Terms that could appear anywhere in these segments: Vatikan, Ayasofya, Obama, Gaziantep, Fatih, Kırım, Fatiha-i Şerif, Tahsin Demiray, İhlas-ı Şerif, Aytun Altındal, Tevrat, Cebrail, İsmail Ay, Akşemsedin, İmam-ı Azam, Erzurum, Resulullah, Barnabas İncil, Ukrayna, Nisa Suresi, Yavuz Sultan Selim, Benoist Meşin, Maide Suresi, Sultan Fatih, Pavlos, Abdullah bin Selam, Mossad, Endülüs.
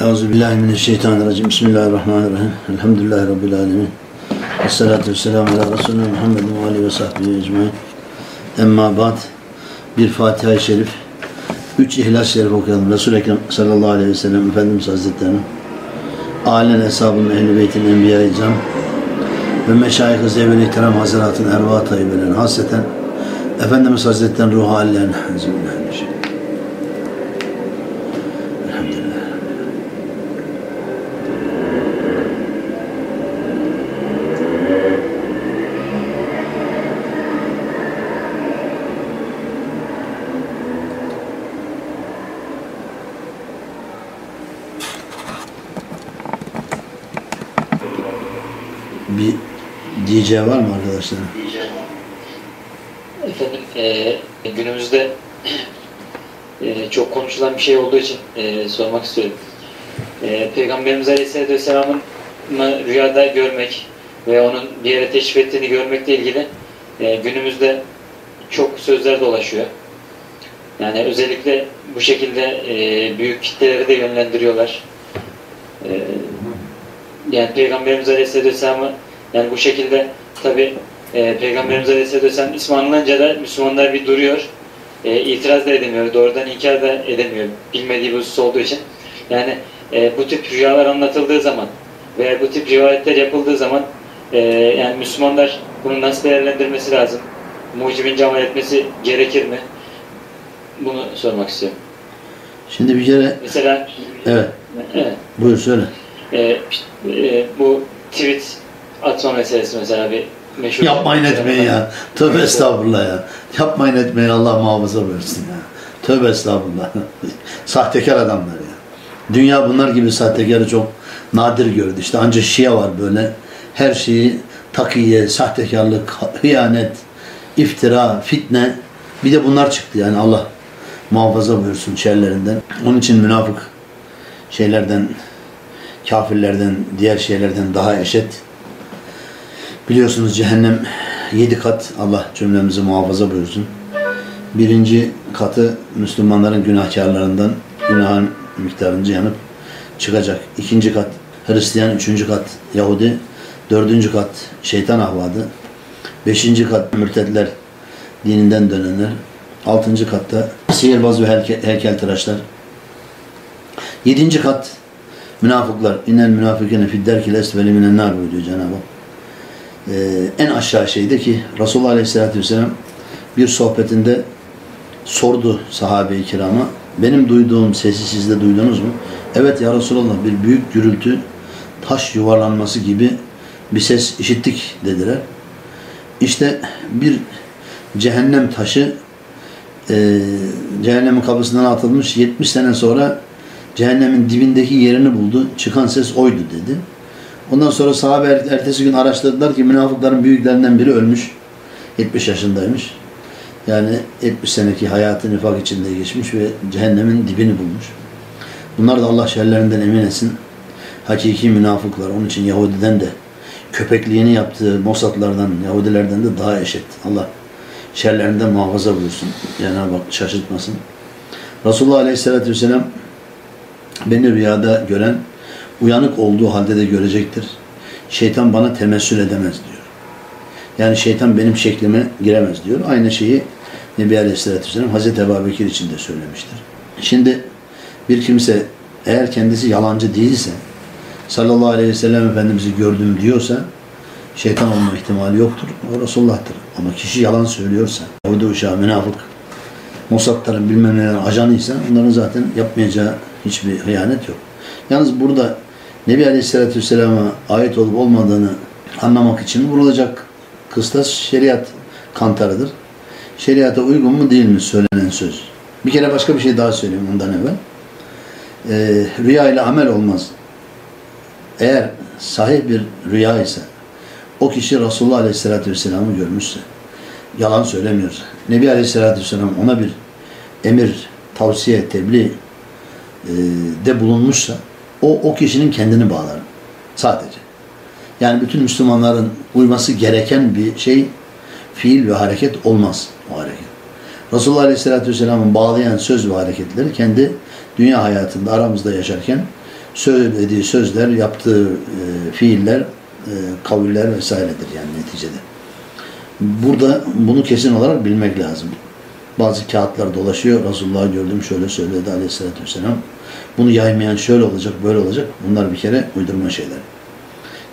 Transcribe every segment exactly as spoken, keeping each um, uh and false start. Euzubillahimineşşeytanirracim. Bismillahirrahmanirrahim. Elhamdülillahi Rabbil alemin. Esselatu vesselamu ala Resulullah Muhammedin ve aleyhi ve sahbihi ecmaîn. Emma ba'd. Bir Fatiha-i Şerif, üç İhlas-ı Şerif okuyalım. Resul-i Ekrem sallallahu aleyhi ve sellem Efendimiz Hazretlerinin, âlen eshâbın ehl-i beytin enbiya-i cam ve meşayih-i zevvel-i ikram hazretâtın ervâ tayyibelerin, hasreten Efendimiz Hazretlerinin ruh hâllerine hazretlerine. Bir diyeceği var mı arkadaşlar? Diyeceğim. Efendim e, günümüzde e, çok konuşulan bir şey olduğu için e, sormak istiyorum. E, Peygamberimiz Aleyhisselatü Vesselam'ın rüyada görmek ve onun bir yere teşrif ettiğini görmekle ilgili e, günümüzde çok sözler dolaşıyor. Yani özellikle bu şekilde e, büyük kitleleri de yönlendiriyorlar. E, Yani Peygamberimiz Aleyhisselatü Vesselam'ı yani bu şekilde tabi e, Peygamberimiz Aleyhisselatü Vesselam ismi anılınca da Müslümanlar bir duruyor, e, itiraz da edemiyor, doğrudan inkar da edemiyor bilmediği bir husus olduğu için. Yani e, bu tip rüyalar anlatıldığı zaman veya bu tip rivayetler yapıldığı zaman e, yani Müslümanlar bunu nasıl değerlendirmesi lazım? Mucibince amel etmesi gerekir mi? Bunu sormak istiyorum. Şimdi bir kere mesela evet, evet. Buyur söyle. Ee, e, bu tweet atma meselesi mesela bir meşhur. Yapmayın etmeyin ya. Falan. Tövbe evet. Estağfurullah ya. Yapmayın etmeyin, Allah muhafaza versin ya. Tövbe estağfurullah. Sahtekar adamlar ya. Dünya bunlar gibi sahtekarı çok nadir gördü. İşte ancak Şia var böyle. Her şeyi takiye, sahtekarlık, hıyanet, iftira, fitne. Bir de bunlar çıktı yani, Allah muhafaza versin şerlerinden. Onun için münafık şeylerden, kafirlerden, diğer şeylerden daha eşit. Biliyorsunuz cehennem yedi kat, Allah cümlemizi muhafaza buyursun. Birinci katı Müslümanların günahkarlarından, günahın miktarınca yanıp çıkacak. İkinci kat Hristiyan, üçüncü kat Yahudi, dördüncü kat şeytan ahvadı, beşinci kat mürtetler, dininden dönenler, altıncı katta sihirbaz ve heykeltıraşlar, yedinci kat münafıklar, inen münafıkene fidderkil esveli minennar buyuruyor Cenab-ı Hak. Ee, en aşağı şeyde ki Resulullah Aleyhisselatü Vesselam bir sohbetinde sordu sahabe-i kirama, benim duyduğum sesi siz de duydunuz mu? Evet ya Resulullah, bir büyük gürültü, taş yuvarlanması gibi bir ses işittik dediler. İşte bir cehennem taşı e, cehennemin kapısından atılmış, yetmiş sene sonra cehennemin dibindeki yerini buldu. Çıkan ses oydu dedi. Ondan sonra sahabe ertesi gün araştırdılar ki münafıkların büyüklerinden biri ölmüş. yetmiş yaşındaymış. Yani yetmiş seneki hayatı nifak içinde geçmiş ve cehennemin dibini bulmuş. Bunlar da Allah şerlerinden emin etsin. Hakiki münafıklar. Onun için Yahudiden de, köpekliğini yaptığı Mossadlardan, Yahudilerden de daha eşit. Allah şerlerinden muhafaza buyursun. Cenab-ı Hak şaşırtmasın. Resulullah Aleyhisselatü Vesselam beni rüyada gören uyanık olduğu halde de görecektir. Şeytan bana temessül edemez diyor. Yani şeytan benim şeklime giremez diyor. Aynı şeyi Nebi Aleyhisselatü Vesselam Hazreti Ebu Bekir için de söylemiştir. Şimdi bir kimse eğer kendisi yalancı değilse, sallallahu aleyhi ve sellem Efendimiz'i gördüm diyorsa şeytan olma ihtimali yoktur. O Resulullah'tır. Ama kişi yalan söylüyorsa, Yahudi uşağı, münafık, Mossadların bilmem neler ajanıysa onların zaten yapmayacağı hiçbir hıyanet yok. Yalnız burada Nebi Aleyhisselatü Vesselam'a ait olup olmadığını anlamak için vurulacak kıstas şeriat kantarıdır. Şeriata uygun mu değil mi söylenen söz? Bir kere başka bir şey daha söyleyeyim ondan evvel. Ee, rüya ile amel olmaz. Eğer sahih bir rüya ise, o kişi Resulullah Aleyhisselatü Vesselam'ı görmüşse, yalan söylemiyorsa, Nebi Aleyhisselatü Vesselam ona bir emir, tavsiye, tebliğ de bulunmuşsa o, o kişinin kendini bağlar. Sadece. Yani bütün Müslümanların uyması gereken bir şey, fiil ve hareket olmaz o hareket. Resulullah Aleyhisselatü Vesselam'ın bağlayan söz ve hareketleri kendi dünya hayatında aramızda yaşarken söylediği sözler, yaptığı e, fiiller, e, kaviller vesairedir yani neticede. Burada bunu kesin olarak bilmek lazım. Bazı kağıtlar dolaşıyor. Resulullah'ı gördüm şöyle söyledi Aleyhisselatü Vesselam. Bunu yaymayan şöyle olacak, böyle olacak. Bunlar bir kere uydurma şeyler.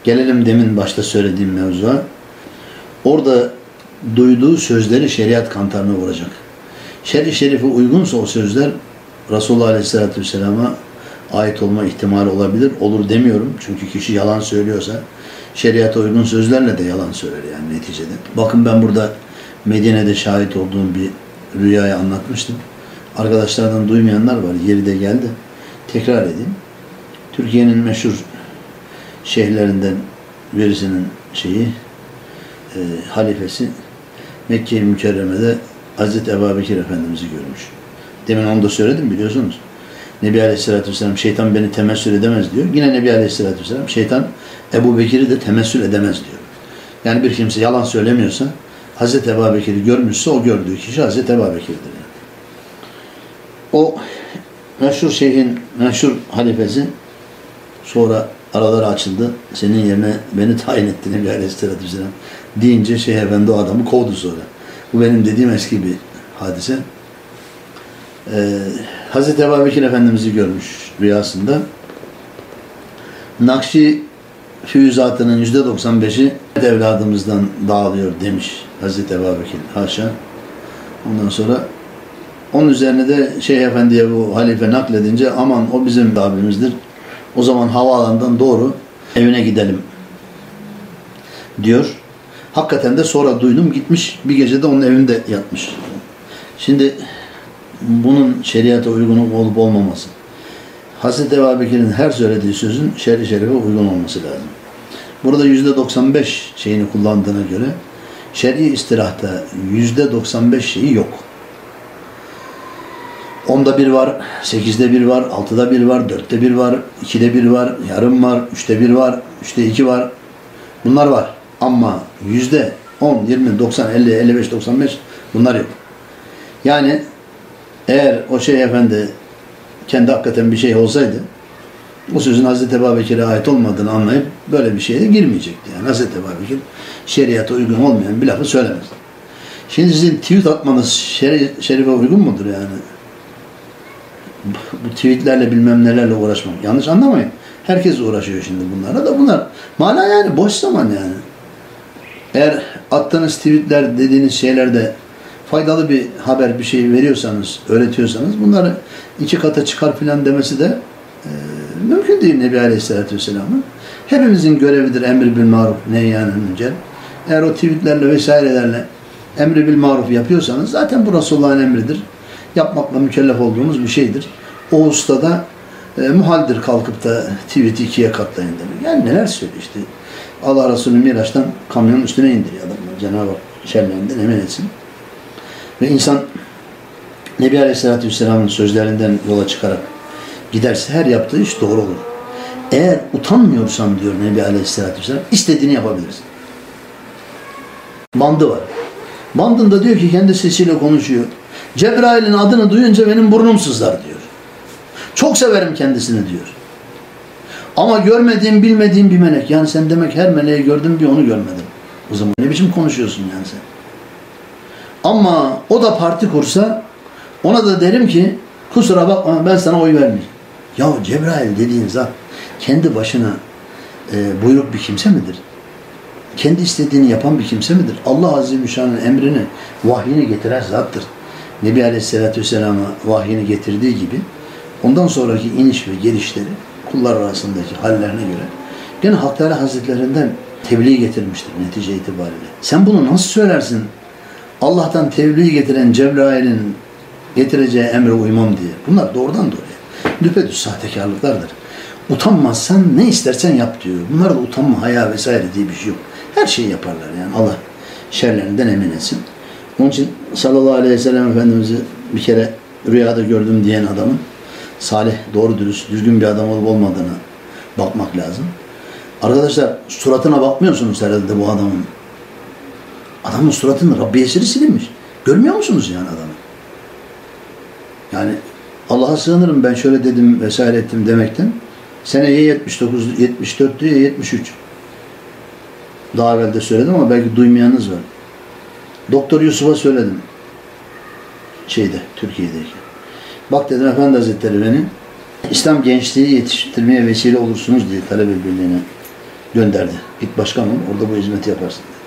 Gelelim demin başta söylediğim mevzuya. Orada duyduğu sözleri şeriat kantarına vuracak. Şer-i şerife uygunsa o sözler Resulullah Aleyhisselatü Vesselam'a ait olma ihtimali olabilir. Olur demiyorum. Çünkü kişi yalan söylüyorsa şeriata uygun sözlerle de yalan söyler yani neticede. Bakın ben burada Medine'de şahit olduğum bir rüyayı anlatmıştım. Arkadaşlardan duymayanlar var. Yeri de geldi. Tekrar edeyim. Türkiye'nin meşhur şehirlerinden birisinin şeyi e, halifesi Mekke-i Mükerreme'de Hazreti Ebu Bekir Efendimiz'i görmüş. Demin onu da söyledim biliyorsunuz. Nebi Aleyhisselatü Vesselam şeytan beni temessül edemez diyor. Yine Nebi Aleyhisselatü Vesselam şeytan Ebu Bekir'i de temessül edemez diyor. Yani bir kimse yalan söylemiyorsa Hazreti Ebu Bekir'i görmüşse o gördüğü kişi Hazreti Ebu Bekir'dir. Yani. O meşhur şeyhin, meşhur halifesi sonra araları açıldı. Senin yerine beni tayin etti Nebi Aleyhisselatü Vesselam deyince Şeyh Efendi o adamı kovdu sonra. Bu benim dediğim eski bir hadise. Ee, Hazreti Ebu Bekir Efendimiz'i görmüş rüyasında. Nakşi füyüzatının yüzde doksan beşi evladımızdan dağılıyor demiş Hazreti Ebu Bekir. Haşa. Ondan sonra onun üzerine de Şeyh Efendi'ye bu halife nakledince aman o bizim abimizdir. O zaman havaalanından doğru evine gidelim diyor. Hakikaten de sonra duydum gitmiş bir gecede onun evinde yatmış. Şimdi bunun şeriata uygun olup olmaması. Hazreti Ebu Bekir'in her söylediği sözün şer-i şerife uygun olması lazım. Burada yüzde doksan beş şeyini kullandığına göre şer'i istirahta yüzde doksan beş şeyi yok. Onda bir var, sekizde bir var, altıda bir var, dörtte bir var, ikide bir var, yarım var, üçte bir var, üçte iki var. Bunlar var. Ama yüzde on, yirmi, doksan, elli, elli beş, doksan beş bunlar yok. Yani eğer o şey efendi kendi hakikaten bir şey olsaydı bu sözün Hazreti Ebu Bekir'e ait olmadığını anlayıp böyle bir şeye de girmeyecekti. Yani Hazreti Ebu Bekir şeriata uygun olmayan bir lafı söylemez. Şimdi sizin tweet atmanız şer şerife uygun mudur yani? Bu tweetlerle bilmem nelerle uğraşmak. Yanlış anlamayın. Herkes uğraşıyor şimdi bunlara da bunlar. Mana yani boş zaman yani. Eğer attığınız tweetler dediğiniz şeylerde faydalı bir haber bir şey veriyorsanız, öğretiyorsanız bunları iki kata çıkar filan demesi de e, mümkün değil Nebi Aleyhisselatü Vesselam'ın. Hepimizin görevidir emri bil maruf nehyanül münker. Eğer o tweetlerle vesairelerle emri bil maruf yapıyorsanız zaten bu Resulullah'ın emridir. Yapmakla mükellef olduğumuz bir şeydir. O usta da e, muhaldir kalkıp da tweet'i ikiye katlayın demek. Yani neler söylüyor işte. Allah Resulü Miraç'tan kamyonun üstüne indiriyor adamlar. Cenab-ı Hak şerlerinden emin etsin. Ve insan Nebi Aleyhisselatü Vesselam'ın sözlerinden yola çıkarak giderse her yaptığı iş doğru olur. Eğer utanmıyorsam diyor Nebi Aleyhisselatü Vesselam istediğini yapabilirsin. Bandı var. Bandında diyor ki kendi sesiyle konuşuyor. Cebrail'in adını duyunca benim burnum sızlar diyor. Çok severim kendisini diyor. Ama görmediğim bilmediğim bir melek. Yani sen demek her meleği gördün bir onu görmedin. O zaman ne biçim konuşuyorsun yani sen? Ama o da parti kursa ona da derim ki kusura bakma ben sana oy vermeyeceğim. Ya Cebrail dediğin zat kendi başına e, buyruk bir kimse midir? Kendi istediğini yapan bir kimse midir? Allah Azimüşşan'ın emrini, vahyini getiren zattır. Nebi Aleyhisselatü Vesselam'a vahyini getirdiği gibi ondan sonraki iniş ve gelişleri kullar arasındaki hallerine göre gene Hak Teala Hazretlerinden tebliğ getirmiştir netice itibariyle. Sen bunu nasıl söylersin? Allah'tan tebliğ getiren Cebrail'in getireceği emre uymam diye. Bunlar doğrudan doğruya. Düpedüz sahtekarlıklardır. Utanmazsan ne istersen yap diyor. Bunlar da utanma, haya vesaire diye bir şey yok. Her şeyi yaparlar yani. Allah şerlerinden emin etsin. Onun için sallallahu aleyhi ve sellem Efendimiz'i bir kere rüyada gördüm diyen adamın salih, doğru dürüst, düzgün bir adam olup olmadığına bakmak lazım. Arkadaşlar suratına bakmıyorsunuz herhalde bu adamın. Adamın suratının Rabbiyesiri silinmiş. Görmüyor musunuz yani adamı? Yani Allah'a sığınırım ben şöyle dedim vesaire ettim demekten. Sene ya yetmiş dokuz, yetmiş dörttü ya yetmiş üç. Daha evvel de söyledim ama belki duymayanınız var. Doktor Yusuf'a söyledim. Şeyde, Türkiye'deyken. Bak dedim Efendi Hazretleri beni İslam gençliği yetiştirmeye vesile olursunuz diye talebe birliğine gönderdi. Git başkanım orada bu hizmeti yaparsın dedi.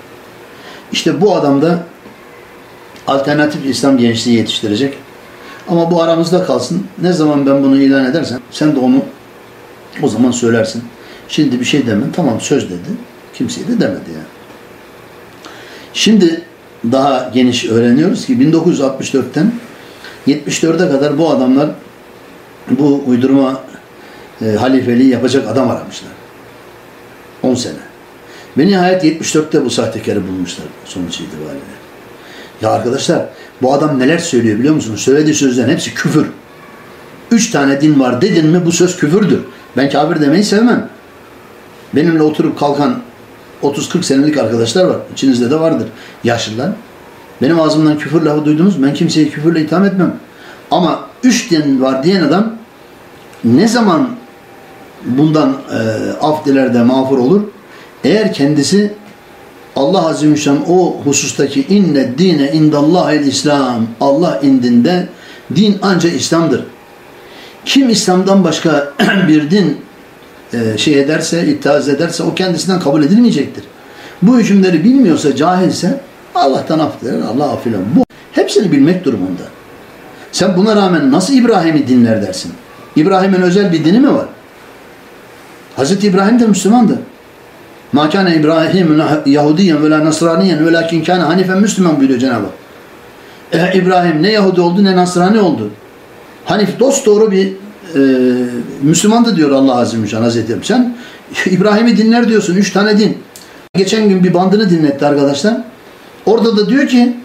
İşte bu adam da alternatif İslam gençliği yetiştirecek. Ama bu aramızda kalsın. Ne zaman ben bunu ilan edersem sen de onu o zaman söylersin. Şimdi bir şey demem. Tamam söz dedi. Kimseye de demedi yani. Şimdi daha geniş öğreniyoruz ki bin dokuz yüz altmış dörtten yetmiş dörde kadar bu adamlar bu uydurma e, halifeliği yapacak adam aramışlar. on sene. Ve nihayet yetmiş dörtte bu sahtekarı bulmuşlar sonuç itibariyle. Ya arkadaşlar bu adam neler söylüyor biliyor musunuz? Söylediği sözlerin hepsi küfür. Üç tane din var dedin mi bu söz küfürdür. Ben kafir demeyi sevmem. Benimle oturup kalkan otuz kırk senelik arkadaşlar var. İçinizde de vardır yaşlılar. Benim ağzımdan küfür lafı duydunuz. Ben kimseyi küfürle itham etmem. Ama üç din var diyen adam ne zaman bundan e, af diler de mağfur olur? Eğer kendisi Allah Azze ve Celle o husustaki inne dine indallahil İslam, Allah indinde din ancak İslam'dır. Kim İslam'dan başka bir din e, şey ederse, ittiaz ederse o kendisinden kabul edilmeyecektir. Bu hükümleri bilmiyorsa, cahilse Allah'tan af diler, Allah affeder. Bu hepsini bilmek durumunda. Sen buna rağmen nasıl İbrahim'i dinler dersin? İbrahim'in özel bir dini mi var? Hazreti İbrahim de Müslümandı. مَا كَانَ اِبْرَاهِيمُ يَهُودِيًّا وَلَا نَصْرَانِيًّا وَلَاكِنْ كَانَ حَنِفًا Müslüman buyuruyor Cenab-ı Hak. E, İbrahim ne Yahudi oldu ne Nasrani oldu. Hanif dosdoğru bir e, Müslümandı diyor Allah Azze ve Celle Hazretleri. Sen İbrahim'i dinler diyorsun. Üç tane din. Geçen gün bir bandını dinletti arkadaşlar. Orada da diyor ki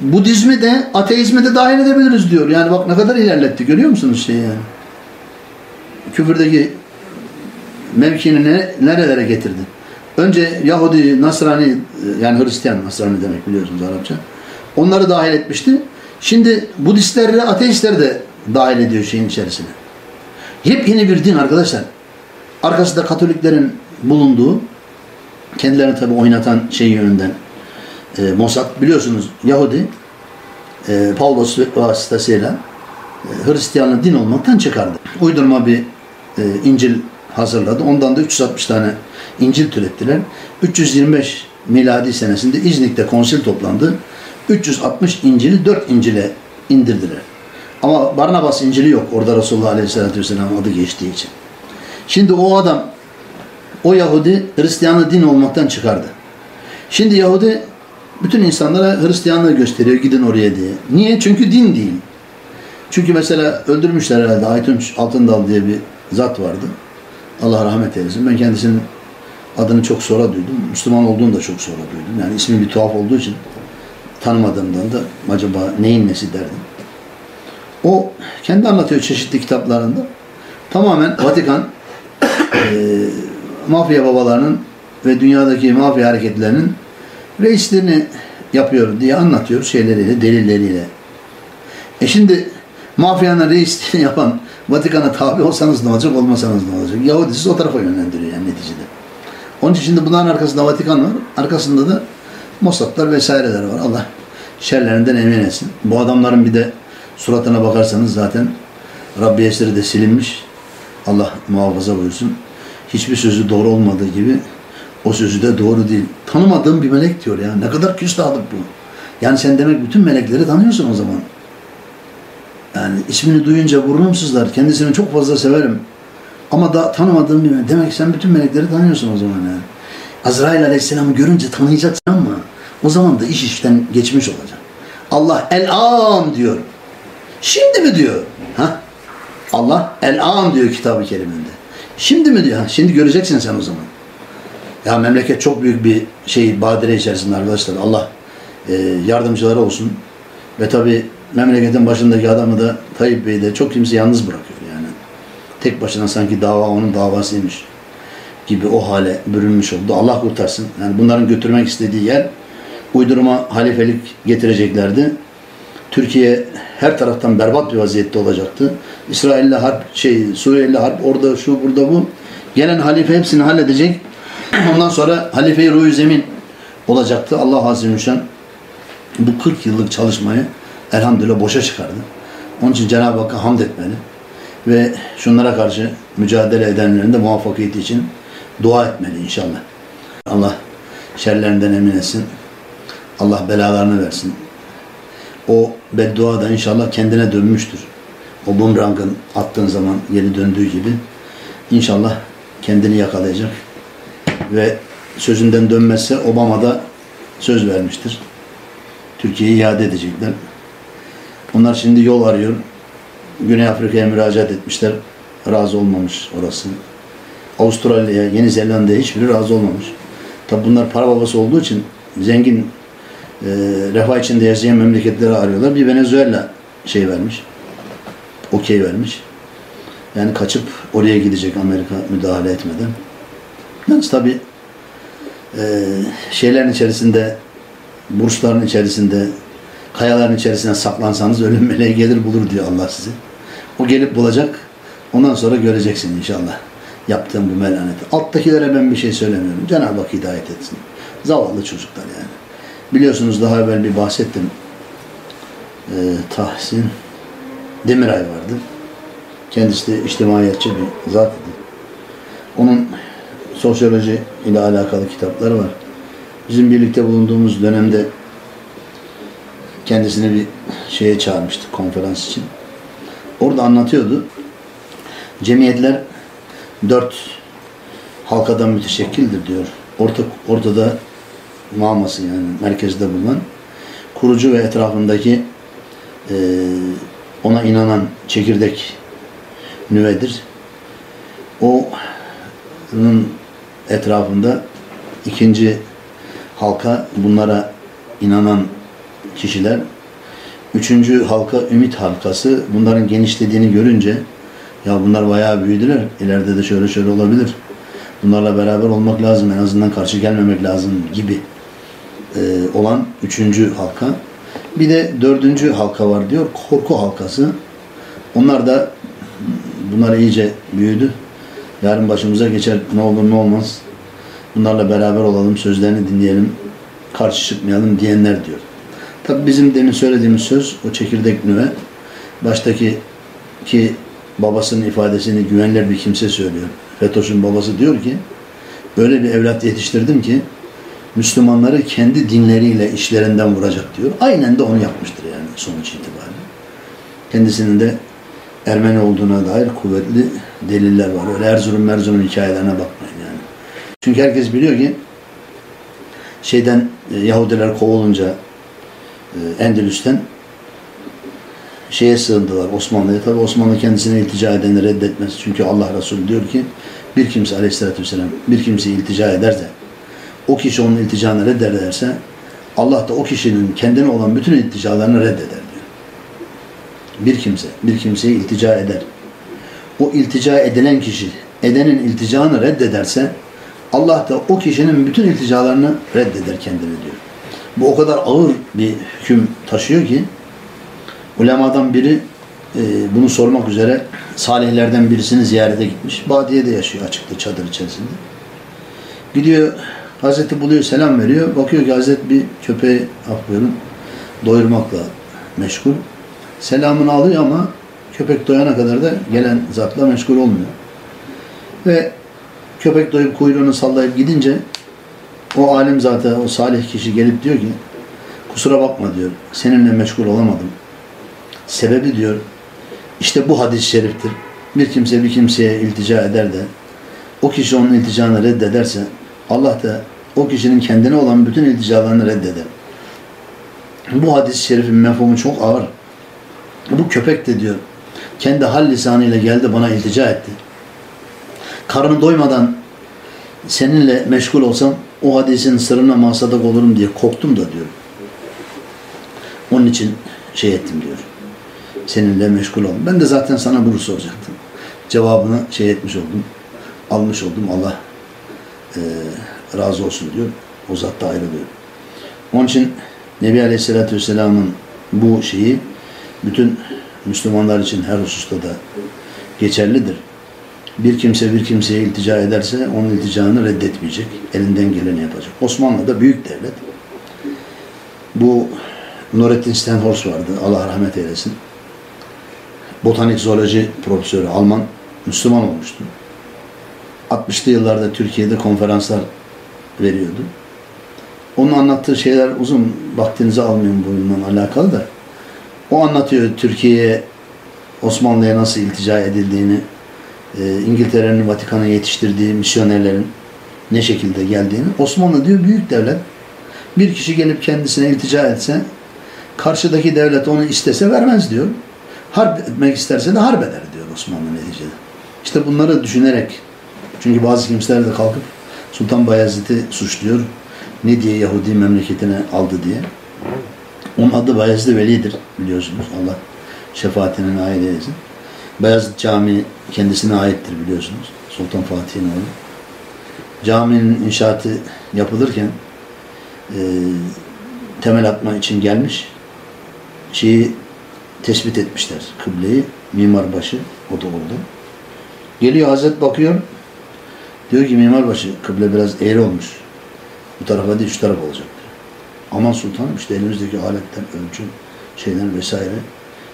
Budizmi de ateizmi de dahil edebiliriz diyor. Yani bak ne kadar ilerletti görüyor musunuz şeyi yani. Küfürdeki mevkini ne, nerelere getirdi. Önce Yahudi, Nasrani yani Hristiyan, Nasrani demek biliyorsunuz Arapça. Onları dahil etmişti. Şimdi Budistlerle ateistler de dahil ediyor şeyin içerisine. Yepyeni bir din arkadaşlar. Arkasında Katoliklerin bulunduğu, kendilerini tabi oynatan şey yönünden. E, Mossad biliyorsunuz Yahudi e, Pavlos vasıtasıyla e, Hristiyanlığı din olmaktan çıkardı. Uydurma bir e, İncil hazırladı. Ondan da üç yüz altmış tane İncil türettiler. üç yüz yirmi beş miladi senesinde İznik'te konsil toplandı. üç yüz altmış İncil'i dört İncil'e indirdiler. Ama Barnabas İncil'i yok. Orada Resulullah Aleyhisselatü Vesselam'ın adı geçtiği için. Şimdi o adam o Yahudi Hristiyanlığı din olmaktan çıkardı. Şimdi Yahudi bütün insanlara Hristiyanlığı gösteriyor gidin oraya diye. Niye? Çünkü din değil. Çünkü mesela öldürmüşler herhalde Aytun Altındal diye bir zat vardı. Allah rahmet eylesin. Ben kendisinin adını çok sonra duydum. Müslüman olduğunu da çok sonra duydum. Yani ismi bir tuhaf olduğu için tanımadığımdan da acaba neyin nesi derdim. O kendi anlatıyor çeşitli kitaplarında. Tamamen Vatikan e, mafya babalarının ve dünyadaki mafya hareketlerinin reislerini yapıyor diye anlatıyor şeyleriyle, delilleriyle. E şimdi mafyanın reisliğini yapan Vatikan'a tabi olsanız ne olacak, olmasanız ne olacak? Yahudi sizi o tarafa yönlendiriyor yani neticede. Onun için şimdi bunların arkasında Vatikan var, arkasında da Mossadlar vesaireler var. Allah şerlerinden emin etsin. Bu adamların bir de suratına bakarsanız zaten Rabbi eseri de silinmiş. Allah muhafaza buyursun. Hiçbir sözü doğru olmadığı gibi o sözü de doğru değil. Tanımadığım bir melek diyor ya. Ne kadar küstahlık bu. Yani sen demek bütün melekleri tanıyorsun o zaman. Yani ismini duyunca burnum sızlar. Kendisini çok fazla severim. Ama da tanımadığım bir melek. Demek sen bütün melekleri tanıyorsun o zaman yani. Azrail Aleyhisselam'ı görünce tanıyacaksın ama o zaman da iş işten geçmiş olacak. Allah el-am diyor. Şimdi mi diyor? Ha? Allah el-am diyor kitabı keriminde. Şimdi mi diyor? Ha? Şimdi göreceksin sen o zaman. Ya memleket çok büyük bir şey badire içerisinde arkadaşlar. Allah e, yardımcıları olsun. Ve tabi memleketin başındaki adamı da Tayyip Bey de çok kimse yalnız bırakıyor yani. Tek başına sanki dava onun davasıymış gibi o hale bürünmüş oldu. Allah kurtarsın. Yani bunların götürmek istediği yer uydurma halifelik getireceklerdi. Türkiye her taraftan berbat bir vaziyette olacaktı. İsrail'le harp, şey, Suriye'yle harp, orada şu, burada bu. Gelen halife hepsini halledecek. Ondan sonra halife-i ruh-i zemin olacaktı. Allah Azze ve Celle bu kırk yıllık çalışmayı elhamdülillah boşa çıkardı. Onun için Cenab-ı Hakk'a hamd etmeli ve şunlara karşı mücadele edenlerin de muvaffakiyeti için dua etmeli inşallah. Allah şerlerinden emin etsin. Allah belalarını versin. O beddua da inşallah kendine dönmüştür. O bumerangın attığın zaman geri döndüğü gibi inşallah kendini yakalayacak ve sözünden dönmezse Obama da söz vermiştir. Türkiye'yi iade edecekler. Onlar şimdi yol arıyor. Güney Afrika'ya müracaat etmişler. Razı olmamış orası. Avustralya'ya, Yeni Zelanda'ya hiçbiri razı olmamış. Tabi bunlar para babası olduğu için zengin, e, refah içinde yaşayan memleketleri arıyorlar. Bir Venezuela şey vermiş, okey vermiş. Yani kaçıp oraya gidecek Amerika müdahale etmeden. Yalnız tabi e, şeylerin içerisinde, burçların içerisinde, kayaların içerisinde saklansanız ölüm meleği gelir bulur diyor Allah sizi. O gelip bulacak. Ondan sonra göreceksin inşallah yaptığım bu melaneti. Alttakilere ben bir şey söylemiyorum. Cenab-ı Hak hidayet etsin. Zavallı çocuklar yani. Biliyorsunuz daha evvel bir bahsettim. Ee, Tahsin Demiray vardı. Kendisi de içtimaiyetçi bir zat idi. Onun sosyoloji ile alakalı kitapları var. Bizim birlikte bulunduğumuz dönemde kendisini bir şeye çağırmıştık, konferans için. Orada anlatıyordu. Cemiyetler dört halkadan müteşekkildir diyor. Orta, ortada maması yani merkezde bulunan, kurucu ve etrafındaki e, ona inanan çekirdek nüvedir. O'nun etrafında ikinci halka bunlara inanan kişiler. Üçüncü halka ümit halkası. Bunların genişlediğini görünce ya bunlar bayağı büyüdüler. İleride de şöyle şöyle olabilir. Bunlarla beraber olmak lazım. En azından karşı gelmemek lazım gibi ee, olan üçüncü halka. Bir de dördüncü halka var diyor. Korku halkası. Onlar da bunlar iyice büyüdü. Yarın başımıza geçer. Ne olur ne olmaz. Bunlarla beraber olalım. Sözlerini dinleyelim. Karşı çıkmayalım diyenler diyor. Tabii bizim demin söylediğimiz söz o çekirdek nüve. Baştaki ki babasının ifadesini güvenilir bir kimse söylüyor. Fetoş'un babası diyor ki öyle bir evlat yetiştirdim ki Müslümanları kendi dinleriyle işlerinden vuracak diyor. Aynen de onu yapmıştır yani sonuç itibariyle. Kendisinin de Ermeni olduğuna dair kuvvetli deliller var. Öyle Erzurum Erzurum'un hikayelerine bakmayın yani. Çünkü herkes biliyor ki şeyden Yahudiler kovulunca Endülüs'ten şeye sığındılar Osmanlı'ya. Tabi Osmanlı kendisine iltica edeni reddetmez. Çünkü Allah Resulü diyor ki bir kimse Aleyhisselatü Vesselam bir kimseyi iltica ederse o kişi onun ilticanı reddederse Allah da o kişinin kendine olan bütün ilticalarını reddeder diyor. Bir kimse bir kimseyi iltica eder. O iltica edilen kişi edenin ilticanı reddederse Allah da o kişinin bütün ilticalarını reddeder kendine diyor. Bu o kadar ağır bir hüküm taşıyor ki ulemadan biri e, bunu sormak üzere salihlerden birisini ziyarete gitmiş. Badiye'de yaşıyor açıkta çadır içerisinde. Gidiyor Hazreti buluyor selam veriyor. Bakıyor ki Hazreti bir köpeği affıyorum doyurmakla meşgul. Selamını alıyor ama köpek doyana kadar da gelen zatla meşgul olmuyor. Ve köpek doyup kuyruğunu sallayıp gidince o alim zaten o salih kişi gelip diyor ki kusura bakma diyor seninle meşgul olamadım. Sebebi diyor işte bu hadis-i şeriftir. Bir kimse bir kimseye iltica eder de o kişi onun ilticanı reddederse Allah da o kişinin kendine olan bütün ilticalarını reddeder. Bu hadis-i şerifin mefhumu çok ağır. Bu köpek de diyor kendi hal lisanıyla geldi bana iltica etti. Karnım doymadan seninle meşgul olsam o hadisin sırrına masadak olurum diye korktum da diyor. Onun için şey ettim diyor. Seninle meşgul oldum. Ben de zaten sana bunu soracaktım. Cevabını şey etmiş oldum. Almış oldum. Allah e, razı olsun diyor. O zat da ayrılıyor. Onun için Nebi Aleyhisselatü Vesselam'ın bu şeyi bütün Müslümanlar için her hususta da geçerlidir. Bir kimse bir kimseye iltica ederse onun ilticanı reddetmeyecek. Elinden geleni yapacak. Osmanlı'da büyük devlet. Bu Nurettin Stenhorst vardı. Allah rahmet eylesin. Botanik zooloji profesörü Alman. Müslüman olmuştu. altmışlı yıllarda Türkiye'de konferanslar veriyordu. Onun anlattığı şeyler uzun. Vaktinizi almayayım bununla alakalı da. O anlatıyor Türkiye'ye, Osmanlı'ya nasıl iltica edildiğini, İngiltere'nin, Vatikan'a yetiştirdiği misyonerlerin ne şekilde geldiğini. Osmanlı diyor büyük devlet. Bir kişi gelip kendisine iltica etse, karşıdaki devlet onu istese vermez diyor. Harp etmek isterse de harp eder diyor Osmanlı neticede. İşte bunları düşünerek, çünkü bazı kimseler de kalkıp Sultan Bayezid'i suçluyor. Ne diye Yahudi memleketine aldı diye. Onun adı Bayezid-i Veli'dir biliyorsunuz. Allah şefaatine nail eylesin. Bayezid Camii kendisine aittir biliyorsunuz. Sultan Fatih'in oğlu. Caminin inşaatı yapılırken e, temel atma için gelmiş. Şeyi tespit etmişler. Kıbleyi, mimarbaşı o da oldu. Geliyor Hazret bakıyor. Diyor ki mimarbaşı kıble biraz eğri olmuş. Bu tarafa değil, şu tarafa olacak. Aman sultanım işte elimizdeki aletten, ölçü, şeyden vesaire.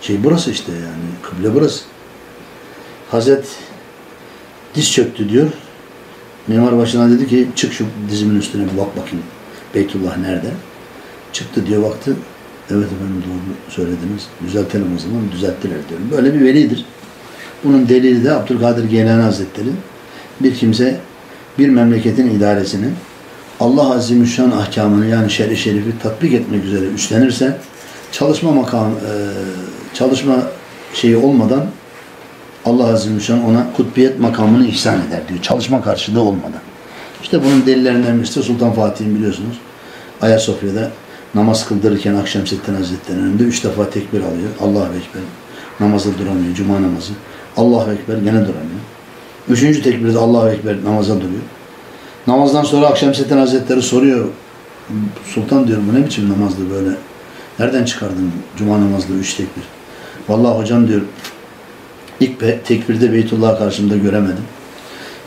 Şey burası işte yani kıble burası. Hazret diz çöktü diyor. Mimar başına dedi ki çık şu dizimin üstüne bir bak bakayım. Beytullah nerede? Çıktı diyor baktı. Evet efendim doğru söylediniz. Düzeltelim o zaman. Düzelttiler diyorum. Böyle bir velidir. Bunun delili de Abdülkadir Geylani Hazretleri. Bir kimse bir memleketin idaresini Allah Azimüşşan ahkamını yani şer-i şerifi tatbik etmek üzere üstlenirse çalışma makam, çalışma şeyi olmadan Allah Azimüşşan ona kutbiyet makamını ihsan eder diyor. Çalışma karşılığı olmadan. İşte bunun delillerinden birisi Sultan Fatih'in biliyorsunuz. Ayasofya'da namaz kıldırırken Akşemsedin Hazretleri'nin önünde üç defa tekbir alıyor. Allahu Ekber. Namaza duramıyor. Cuma namazı. Allahu Ekber gene duramıyor. Üçüncü tekbirde Allahu Ekber namaza duruyor. Namazdan sonra Akşemsedin Hazretleri soruyor. Sultan diyor bu ne biçim namazdı böyle? Nereden çıkardın cuma namazda üç tekbir? Vallahi hocam diyor ilk tekbirde Beytullah'ı karşımda göremedim.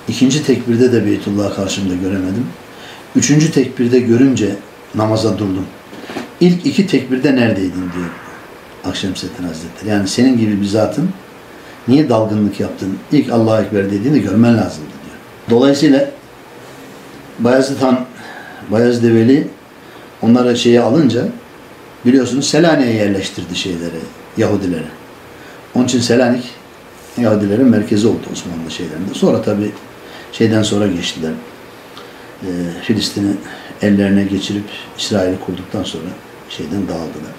İkinci tekbirde de Beytullah'ı karşımda göremedim. Üçüncü tekbirde görünce namaza durdum. İlk iki tekbirde neredeydin diyor Akşemseddin Hazretleri. Yani senin gibi bir zatın niye dalgınlık yaptın? İlk Allahu Ekber dediğini görmen lazımdı diyor. Dolayısıyla Bayezid Han, Bayezid Veli onlara şeyi alınca biliyorsunuz Selanik'e yerleştirdi şeyleri, Yahudileri. Onun için Selanik Yahudilerin merkezi oldu Osmanlı şeylerinde. Sonra tabi şeyden sonra geçtiler. E, Filistin'i ellerine geçirip İsrail'i kurduktan sonra şeyden dağıldılar.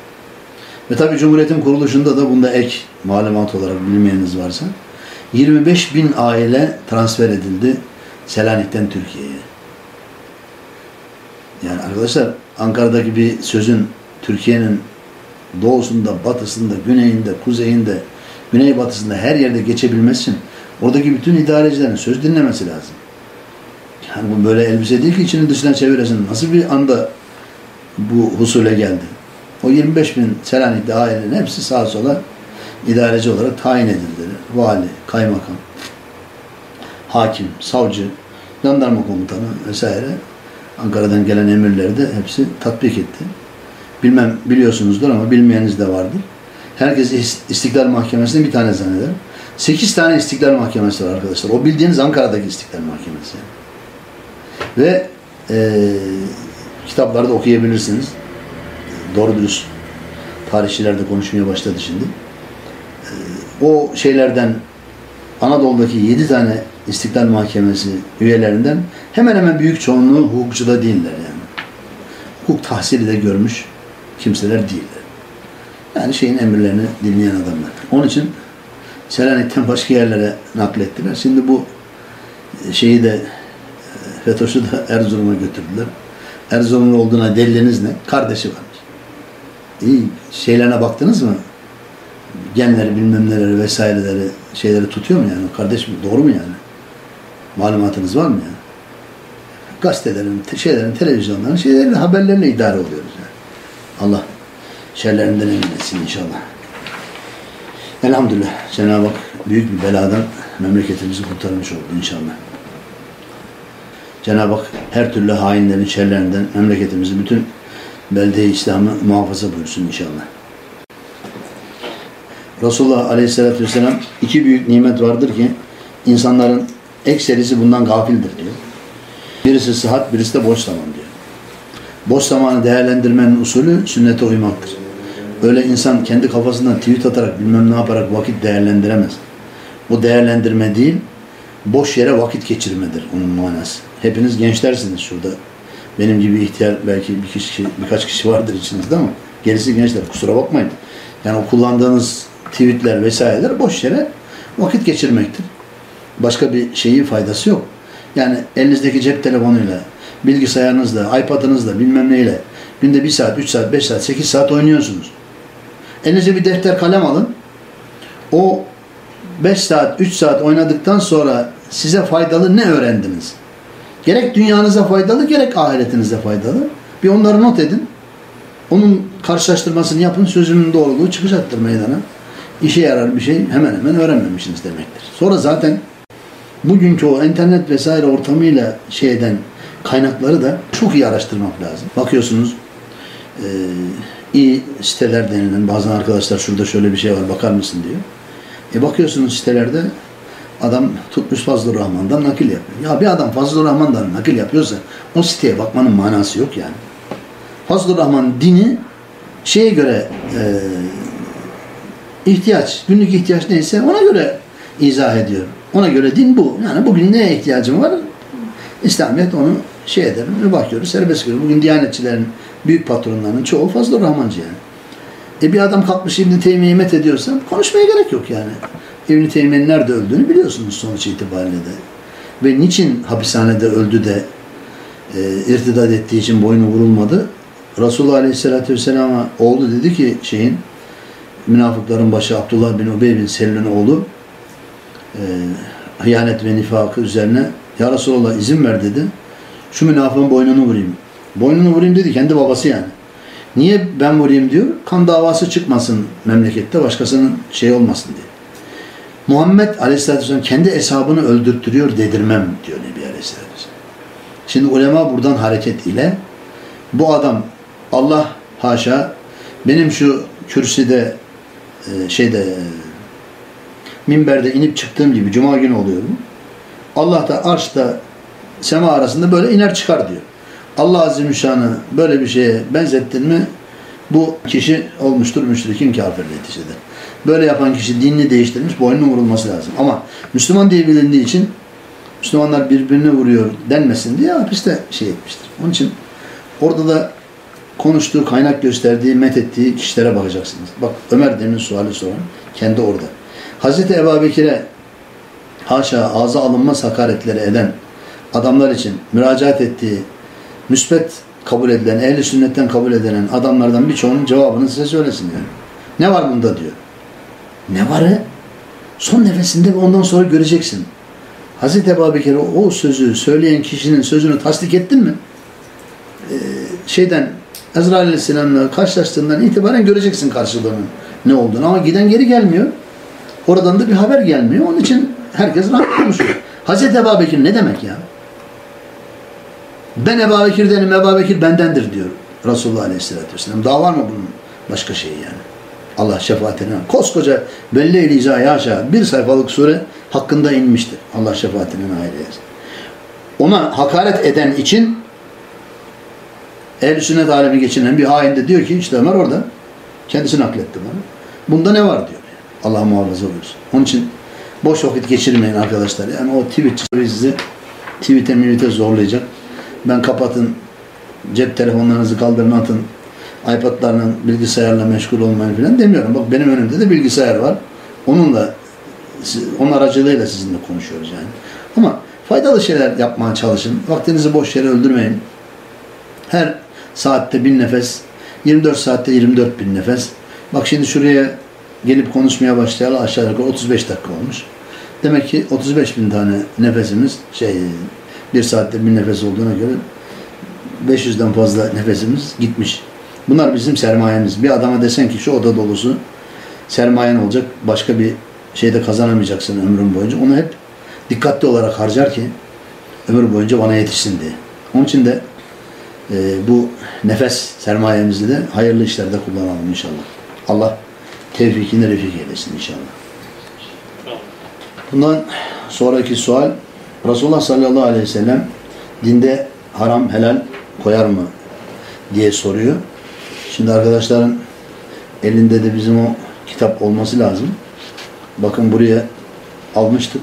Ve tabi Cumhuriyet'in kuruluşunda da bunda ek malumat olarak bilmeyeniniz varsa yirmi beş bin aile transfer edildi Selanik'ten Türkiye'ye. Yani arkadaşlar Ankara'daki bir sözün Türkiye'nin doğusunda, batısında, güneyinde, kuzeyinde, güneybatısında her yerde geçebilmesin. Oradaki bütün idarecilerin söz dinlemesi lazım. Yani bu böyle elbise değil ki içini dışına çeviresin. Nasıl bir anda bu husule geldi? O yirmi beş bin Selanik'te ailenin hepsi sağa sola idareci olarak tayin edildi. Vali, kaymakam, hakim, savcı, jandarma komutanı vesaire. Ankara'dan gelen emirleri de hepsi tatbik etti. Bilmem biliyorsunuzdur ama bilmeyeniniz de vardır. Herkes İstiklal Mahkemesi'ni bir tane zanneder. Sekiz tane İstiklal Mahkemesi var arkadaşlar. O bildiğiniz Ankara'daki İstiklal Mahkemesi. Ve e, kitaplarda okuyabilirsiniz. Doğru dürüst tarihçiler de konuşmaya başladı şimdi. E, o şeylerden Anadolu'daki yedi tane İstiklal Mahkemesi üyelerinden hemen hemen büyük çoğunluğu hukukçu da değiller yani. Hukuk tahsili de görmüş kimseler değiller. Yani şeyin emirlerini dinleyen adamlar. Onun için Selanik'ten başka yerlere naklettiler. Şimdi bu şeyi de FETÖ'sü de Erzurum'a götürdüler. Erzurumlu olduğuna deliliniz ne? Kardeşi varmış. İyi şeylerine baktınız mı? Genleri bilmem neleri vesaireleri şeyleri tutuyor mu yani? Kardeş mi? Doğru mu yani? Malumatınız var mı yani? Gazetelerin, şeylerin, televizyonların şeylerin haberlerine idare oluyoruz yani. Allah şerlerinden eminlesin inşallah. Elhamdülillah Cenab-ı Hak büyük bir beladan memleketimizi kurtarmış oldu inşallah. Cenab-ı Hak her türlü hainlerin şerlerinden memleketimizi, bütün belde-i İslam'ı muhafaza buyursun inşallah. Resulullah Aleyhisselatü Vesselam iki büyük nimet vardır ki insanların ekserisi bundan gafildir diyor. Birisi sıhhat, birisi de boş zaman diyor. Boş zamanı değerlendirmenin usulü sünnete uymaktır. Öyle insan kendi kafasından tweet atarak bilmem ne yaparak vakit değerlendiremez. Bu değerlendirme değil, boş yere vakit geçirmedir onun manası. Hepiniz gençlersiniz şurada. Benim gibi ihtiyar belki bir kişi, birkaç kişi vardır içinizde ama gerisi gençler, kusura bakmayın. Yani o kullandığınız tweetler vesaireler boş yere vakit geçirmektir. Başka bir şeyin faydası yok. Yani elinizdeki cep telefonuyla, bilgisayarınızla, iPad'ınızla, bilmem neyle günde bir saat, üç saat, beş saat, sekiz saat oynuyorsunuz. Elinize bir defter kalem alın. O beş saat, üç saat oynadıktan sonra size faydalı ne öğrendiniz? Gerek dünyanıza faydalı, gerek ahiretinize faydalı. Bir onları not edin. Onun karşılaştırmasını yapın. Sözümün doğruluğu çıkacaktır meydana. İşe yarar bir şey hemen hemen öğrenmemişsiniz demektir. Sonra zaten bugünkü o internet vesaire ortamıyla şeyden kaynakları da çok iyi araştırmak lazım. Bakıyorsunuz e, iyi siteler denilen, bazen arkadaşlar şurada şöyle bir şey var bakar mısın diyor. E bakıyorsunuz sitelerde adam tutmuş Fazlur Rahman'dan nakil yapıyor. Ya bir adam Fazlur Rahman'dan nakil yapıyorsa o siteye bakmanın manası yok yani. Fazlur Rahman dini şeye göre e, ihtiyaç, günlük ihtiyaç neyse ona göre izah ediyor. Ona göre din bu. Yani bugün neye ihtiyacım var? İslamiyet onu şey eder, mübah görür, serbest görür. Bugün diyanetçilerin büyük patronlarının çoğu Fazlur Rahmancı yani. E bir adam kalkmış İbn-i Teymiye'yi met ediyorsa konuşmaya gerek yok yani. İbn-i Teymiye'nin nerede öldüğünü biliyorsunuz sonuç itibariyle de. Ve niçin hapishanede öldü de e, irtidat ettiği için boynu vurulmadı? Resulullah Aleyhisselatü Vesselam'a oğlu dedi ki şeyin, münafıkların başı Abdullah bin Ubey bin Selam'ın oğlu e, hıyanet ve nifakı üzerine ya Resulullah izin ver dedi. Şu münafığın boynunu vurayım. Boynunu vurayım dedi kendi babası yani. Niye ben vurayım diyor? Kan davası çıkmasın memlekette, başkasının şey olmasın diye. Muhammed Aleyhisselatü Vesselam kendi hesabını öldürttürüyor dedirmem diyor Nebi Aleyhisselatü Vesselam. Şimdi ulema buradan hareket ile bu adam Allah haşa benim şu kürsüde şeyde minberde inip çıktığım gibi cuma günü oluyor mu? Allah da arşta sema arasında böyle iner çıkar diyor. Allah Azimüşşan'ı böyle bir şeye benzettin mi bu kişi olmuştur müşrikin kafirle yetişede. Böyle yapan kişi dinini değiştirmiş, boynunu vurulması lazım. Ama Müslüman diye bilindiği için Müslümanlar birbirini vuruyor denmesin diye hapiste şey etmiştir. Onun için orada da konuştuğu, kaynak gösterdiği, methettiği kişilere bakacaksınız. Bak Ömer demin suali soran kendi orada. Hazreti Ebu Bekir'e haşa ağza alınmaz hakaretleri eden adamlar için müracaat ettiği müsbet kabul edilen, ehl-i sünnetten kabul edilen adamlardan birçoğunun cevabını size söylesin yani. Ne var bunda diyor. Ne varı? Son nefesinde ve ondan sonra göreceksin. Hazreti Ebu Bekir o sözü söyleyen kişinin sözünü tasdik ettin mi? Ee, şeyden Ezrail Aleyhisselam'la karşılaştığından itibaren göreceksin karşılığının ne olduğunu. Ama giden geri gelmiyor. Oradan da bir haber gelmiyor. Onun için herkes rahat konuşuyor. Hazreti Ebu Bekir ne demek ya? Ben Ebu Bekir'denim, Ebu Bekir bendendir diyor Resulullah Aleyhisselatü Vesselam. Daha var mı bunun başka şeyi yani? Allah şefaatine. Koskoca belli-i icayı aşağı bir sayfalık sure hakkında inmiştir. Allah şefaatine nail eylesin. Ona hakaret eden için ehl-i sünnet alemi geçinen bir hain de diyor ki işte Ömer orada kendisi nakletti bana. Bunda ne var diyor. Yani. Allah muhafaza olursun. Onun için boş vakit geçirmeyin arkadaşlar. Yani o tweet sizi tweet'e minüte zorlayacak. Ben kapatın, cep telefonlarınızı kaldırın atın, iPad'larının bilgisayarla meşgul olmayın falan demiyorum. Bak benim önümde de bilgisayar var. Onunla, onun aracılığıyla sizinle konuşuyoruz yani. Ama faydalı şeyler yapmaya çalışın. Vaktinizi boş yere öldürmeyin. Her saatte bin nefes, yirmi dört saatte yirmi dört bin nefes. Bak şimdi şuraya gelip konuşmaya başlayalı aşağı yukarı otuz beş dakika olmuş. Demek ki otuz beş bin tane nefesimiz şey... Bir saatte bin nefes olduğuna göre beş yüzden fazla nefesimiz gitmiş. Bunlar bizim sermayemiz. Bir adama desen ki şu oda dolusu sermayen olacak, başka bir şeyde kazanamayacaksın ömrün boyunca. Onu hep dikkatli olarak harcar ki ömür boyunca bana yetişsin diye. Onun için de e, bu nefes sermayemizi de hayırlı işlerde kullanalım inşallah. Allah tevfikini refik eylesin inşallah. Bundan sonraki sual, Resulullah sallallahu aleyhi ve sellem dinde haram helal koyar mı diye soruyor. Şimdi arkadaşların elinde de bizim o kitap olması lazım. Bakın buraya almıştık.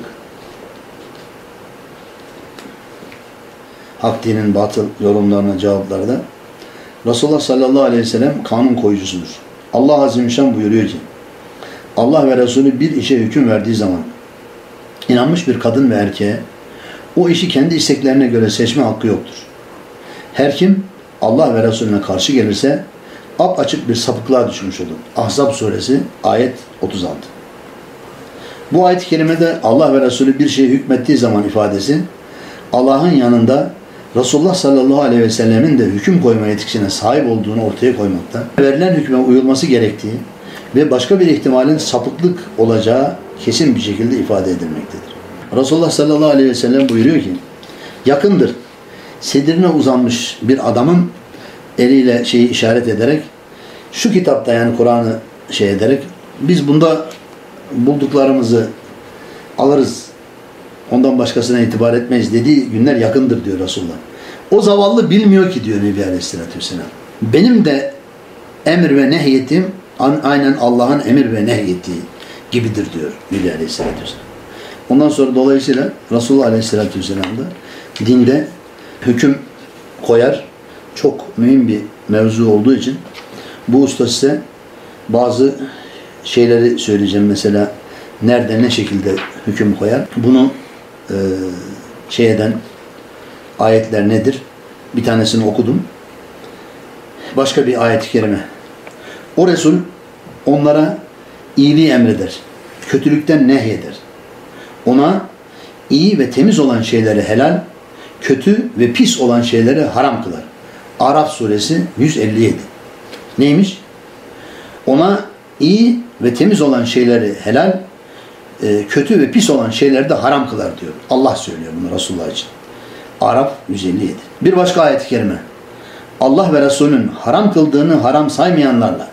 Hak dinin batıl yorumlarına cevaplarda Resulullah sallallahu aleyhi ve sellem kanun koyucusudur. Allah Azimüşşan buyuruyor ki Allah ve Resulü bir işe hüküm verdiği zaman inanmış bir kadın ve erkeğe o işi kendi isteklerine göre seçme hakkı yoktur. Her kim Allah ve Resulüne karşı gelirse apaçık bir sapıklığa düşmüş olur. Ahzab suresi ayet otuz altı. Bu ayet-i kerimede Allah ve Resulü bir şeye hükmettiği zaman ifadesi Allah'ın yanında Resulullah sallallahu aleyhi ve sellemin de hüküm koyma yetkisine sahip olduğunu ortaya koymakta, verilen hükme uyulması gerektiği ve başka bir ihtimalin sapıklık olacağı kesin bir şekilde ifade edilmektedir. Resulullah sallallahu aleyhi ve sellem buyuruyor ki, yakındır. Sedirine uzanmış bir adamın eliyle şeyi işaret ederek, şu kitapta yani Kur'an'ı şey ederek, biz bunda bulduklarımızı alırız, ondan başkasına itibar etmeyiz dediği günler yakındır diyor Resulullah. O zavallı bilmiyor ki diyor Nebi Aleyhisselatü Vesselam. Benim de emir ve nehyetim aynen Allah'ın emir ve nehyettiği gibidir diyor Nebi Aleyhisselatü Vesselam. Ondan sonra dolayısıyla Resulullah Aleyhisselatü Vesselam da dinde hüküm koyar. Çok mühim bir mevzu olduğu için bu usta size bazı şeyleri söyleyeceğim. Mesela nerede ne şekilde hüküm koyar. Bunu e, şey eden ayetler nedir? Bir tanesini okudum. Başka bir ayet-i kerime. O Resul onlara iyiliği emreder. Kötülükten nehyeder. Ona iyi ve temiz olan şeyleri helal, kötü ve pis olan şeyleri haram kılar. Araf suresi yüz elli yedi. Neymiş? Ona iyi ve temiz olan şeyleri helal, kötü ve pis olan şeyleri de haram kılar diyor. Allah söylüyor bunu Resulullah için. Araf yüz elli yedi. Bir başka ayet-i kerime. Allah ve Resulünün haram kıldığını haram saymayanlarla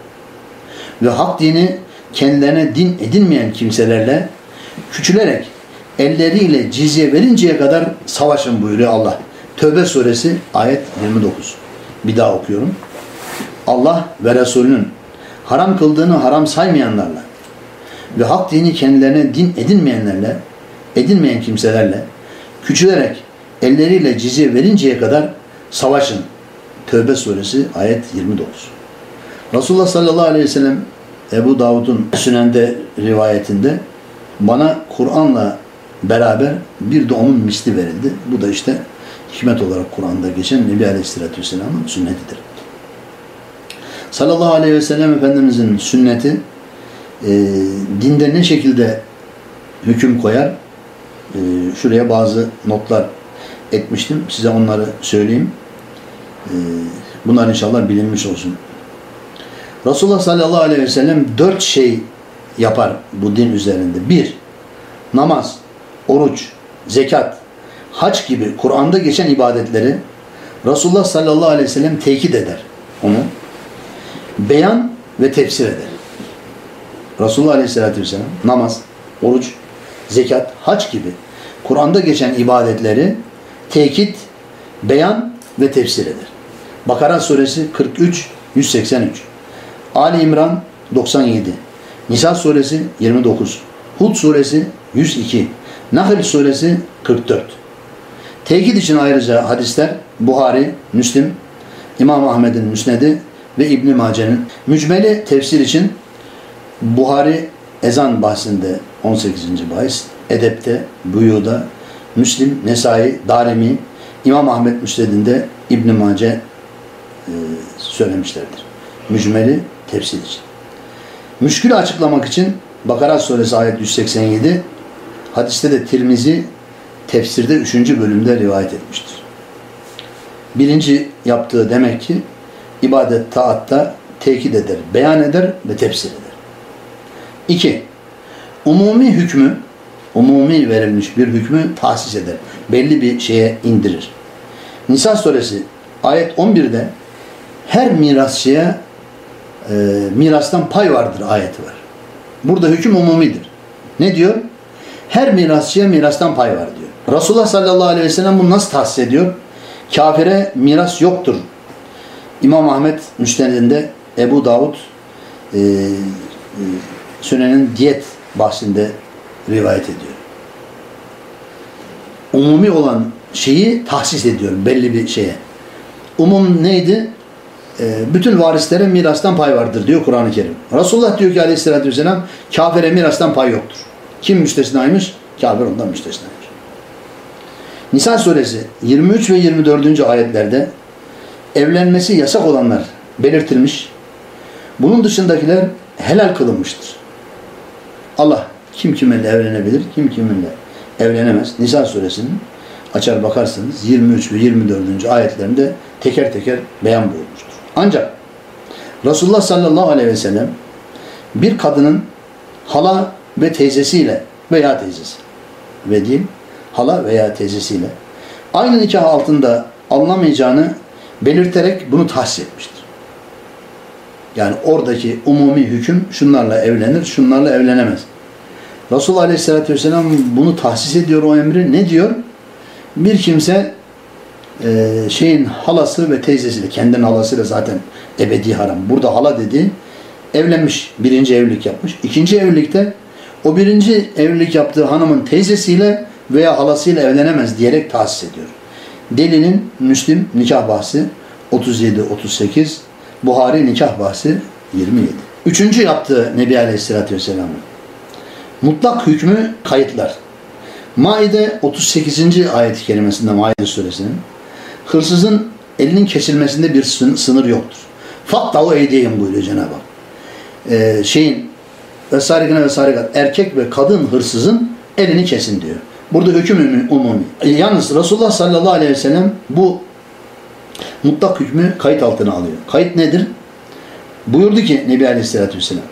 ve hak dini kendilerine din edinmeyen kimselerle küçülerek elleriyle cizye verinceye kadar savaşın buyuruyor Allah. Tövbe suresi ayet yirmi dokuz. Bir daha okuyorum. Allah ve Resulünün haram kıldığını haram saymayanlarla ve hak dini kendilerine din edinmeyenlerle, edinmeyen kimselerle küçülerek elleriyle cizye verinceye kadar savaşın. Tövbe suresi ayet yirmi dokuz. Resulullah sallallahu aleyhi ve sellem Ebu Davud'un Sünen'de rivayetinde bana Kur'an'la beraber bir de onun misli verildi. Bu da işte hikmet olarak Kur'an'da geçen Nebi Aleyhisselatü Vesselam'ın sünnetidir. Sallallahu aleyhi ve sellem Efendimizin sünneti e, dinde ne şekilde hüküm koyar? E, şuraya bazı notlar etmiştim. Size onları söyleyeyim. E, bunlar inşallah bilinmiş olsun. Resulullah sallallahu aleyhi ve sellem dört şey yapar bu din üzerinde. Bir, namaz, oruç, zekat, hac gibi Kur'an'da geçen ibadetleri Resulullah sallallahu aleyhi ve sellem tekit eder. Onu beyan ve tefsir eder. Resulullah aleyhisselatü vesselam namaz, oruç, zekat, hac gibi Kur'an'da geçen ibadetleri tekit, beyan ve tefsir eder. Bakara suresi kırk üç yüz seksen üç, Ali İmran doksan yedi, Nisa suresi yirmi dokuz, Hud suresi yüz iki, Nahl suresi kırk dört. Tekit için ayrıca hadisler Buhari, Müslim, İmam Ahmed'in Müsned'i ve İbn-i Mace'nin. Mücmeli tefsir için Buhari ezan bahsinde on sekizinci bahis, Edep'te, Buyu'da, Müslim, Nesai, Darimi, İmam Ahmed Müsned'inde İbn-i Mace e, söylemişlerdir. Mücmeli tefsir için. Müşkülü açıklamak için Bakara suresi ayet yüz seksen yedi, hadiste de Tirmizi tefsirde üçüncü bölümde rivayet etmiştir. Birinci yaptığı demek ki ibadet, taatta tekit eder, beyan eder ve tefsir eder. İki, umumi hükmü, umumi verilmiş bir hükmü tahsis eder. Belli bir şeye indirir. Nisa Suresi ayet on bir'de her mirasçıya e, mirastan pay vardır ayeti var. Burada hüküm umumidir. Ne diyor? Her mirasçıya mirastan pay var diyor. Resulullah sallallahu aleyhi ve sellem bunu nasıl tahsis ediyor? Kafire miras yoktur. İmam Ahmet Müsned'inde, Ebu Davud e, e, Sünen'in diyet bahsinde rivayet ediyor. Umumi olan şeyi tahsis ediyor belli bir şeye. Umum neydi? E, bütün varislere mirastan pay vardır diyor Kur'an-ı Kerim. Resulullah diyor ki aleyhissalatü vesselam, kafire mirastan pay yoktur. Kim müstesnaymış? Kafir ondan müstesnaymış. Nisa suresi yirmi üç ve yirmi dört. ayetlerde evlenmesi yasak olanlar belirtilmiş. Bunun dışındakiler helal kılınmıştır. Allah kim kiminle evlenebilir, kim kiminle evlenemez. Nisa suresinin açar bakarsanız yirmi üç ve yirmi dört. ayetlerinde teker teker beyan bulunmuştur. Ancak Resulullah sallallahu aleyhi ve sellem bir kadının hala ve teyzesiyle veya teyzesi ve değil, hala veya teyzesiyle aynı nikah altında alınamayacağını belirterek bunu tahsis etmiştir. Yani oradaki umumi hüküm şunlarla evlenir, şunlarla evlenemez. Resulullah aleyhissalatü vesselam bunu tahsis ediyor, o emri. Ne diyor? Bir kimse e, şeyin halası ve teyzesiyle, kendinin halasıyla zaten ebedi haram. Burada hala dediği evlenmiş, birinci evlilik yapmış. İkinci evlilikte o birinci evlilik yaptığı hanımın teyzesiyle veya halasıyla evlenemez diyerek tahsis ediyor. Delil'in Müslim nikah bahsi otuz yedi otuz sekiz, Buhari nikah bahsi yirmi yedi. Üçüncü yaptığı Nebi Aleyhisselatü Vesselam'ın mutlak hükmü kayıtlar. Maide otuz sekizinci. ayet-i kerimesinde, Maide suresinin, hırsızın elinin kesilmesinde bir sınır yoktur. Fattahu eydeyim buyuruyor Cenab-ı Hak. Ee, şeyin vesaire vesaire, erkek ve kadın hırsızın elini kesin diyor. Burada hüküm umumi. Yalnız Resulullah sallallahu aleyhi ve sellem bu mutlak hükmü kayıt altına alıyor. Kayıt nedir? Buyurdu ki Nebi Aleyhisselatü Vesselam,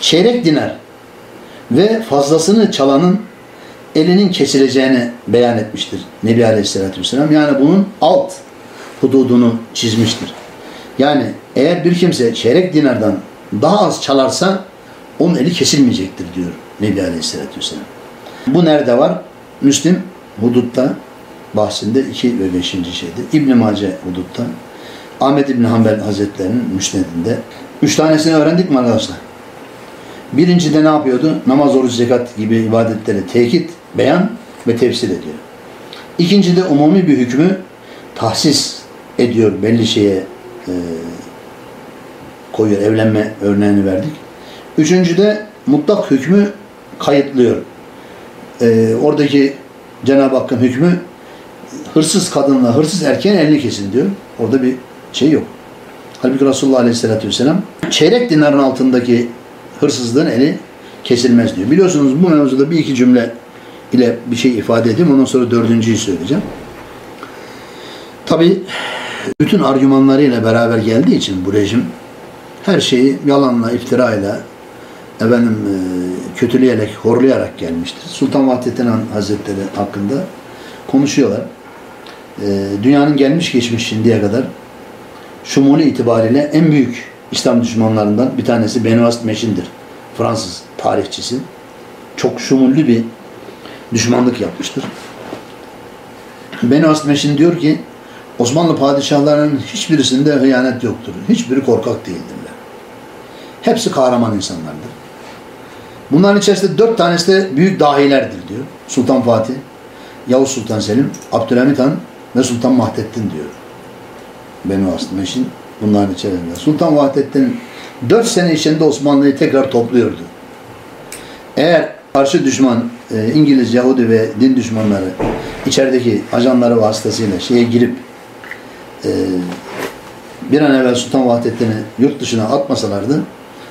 çeyrek dinar ve fazlasını çalanın elinin kesileceğini beyan etmiştir Nebi Aleyhisselatü Vesselam. Yani bunun alt hududunu çizmiştir. Yani eğer bir kimse çeyrek dinardan daha az çalarsa onun eli kesilmeyecektir diyor Nebi Aleyhisselatü Vesselam. Bu nerede var? Müslim Hudut'ta bahsinde iki ve beşinci. şeydi. İbn-i Mace Hudut'ta. Ahmet İbn Hanbel Hazretleri'nin Müsned'inde. üç tanesini öğrendik mi arkadaşlar? Birincide ne yapıyordu? Namaz, oruç, zekat gibi ibadetleri tekit, beyan ve tefsir ediyor. İkincide umumi bir hükmü tahsis ediyor. Belli şeye e, koyuyor. Evlenme örneğini verdik. Üçüncüde mutlak hükmü kayıtlıyor. Ee, oradaki Cenab-ı Hakk'ın hükmü hırsız kadınla hırsız erkeğin elini kesin diyor. Orada bir şey yok. Halbuki Resulullah Aleyhisselatü Vesselam çeyrek dinarın altındaki hırsızlığın eli kesilmez diyor. Biliyorsunuz bu mevzuda bir iki cümle ile bir şey ifade edeyim. Ondan sonra dördüncüyü söyleyeceğim. Tabii bütün argümanlarıyla beraber geldiği için bu rejim her şeyi yalanla, iftirayla, efendim, kötüleyerek, horlayarak gelmiştir. Sultan Vahdettin Hazretleri hakkında konuşuyorlar. Dünyanın gelmiş geçmiş şimdiye kadar şumuli itibariyle en büyük İslam düşmanlarından bir tanesi Benoist Meşin'dir. Fransız tarihçisi. Çok şumullü bir düşmanlık yapmıştır. Benoist Meşin diyor ki Osmanlı padişahlarının hiçbirisinde hıyanet yoktur. Hiçbiri korkak değildirler. Hepsi kahraman insanlardır. Bunların içerisinde dört tanesi de büyük dahilerdir diyor. Sultan Fatih, Yavuz Sultan Selim, Abdülhamit Han ve Sultan Vahdettin diyor. Benoist Meşin bunların içerisinde. Sultan Vahdettin dört sene içinde Osmanlı'yı tekrar topluyordu. Eğer karşı düşman İngiliz, Yahudi ve din düşmanları içerideki ajanları vasıtasıyla şeye girip bir an evvel Sultan Vahdettin'i yurt dışına atmasalardı,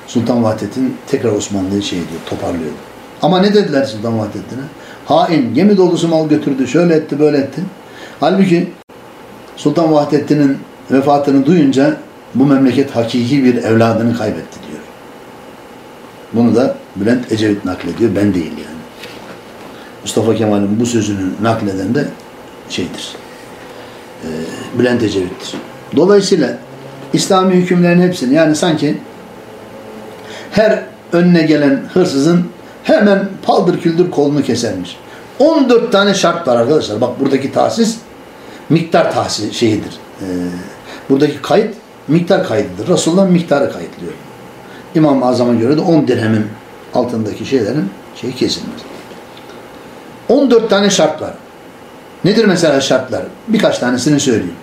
Sultan Vahdettin tekrar Osmanlı'yı şey diyor, toparlıyordu. Ama ne dediler Sultan Vahdettin'e? Hain, gemi dolusu mal götürdü, şöyle etti, böyle etti. Halbuki Sultan Vahdettin'in vefatını duyunca bu memleket hakiki bir evladını kaybetti diyor. Bunu da Bülent Ecevit naklediyor, ben değil yani. Mustafa Kemal'in bu sözünü nakleden de şeydir, e, Bülent Ecevit'tir. Dolayısıyla İslami hükümlerin hepsini, yani sanki her önüne gelen hırsızın hemen paldır küldür kolunu kesermiş. on dört tane şart var arkadaşlar. Bak buradaki tahsis miktar tahsis şeyidir. E, buradaki kayıt miktar kaydıdır. Resulullah miktarı kayıtlıyor. İmam-ı Azam'a göre de on dirhemin altındaki şeylerin şeyi kesilmez. on dört tane şart var. Nedir mesela şartlar? Birkaç tanesini söyleyeyim.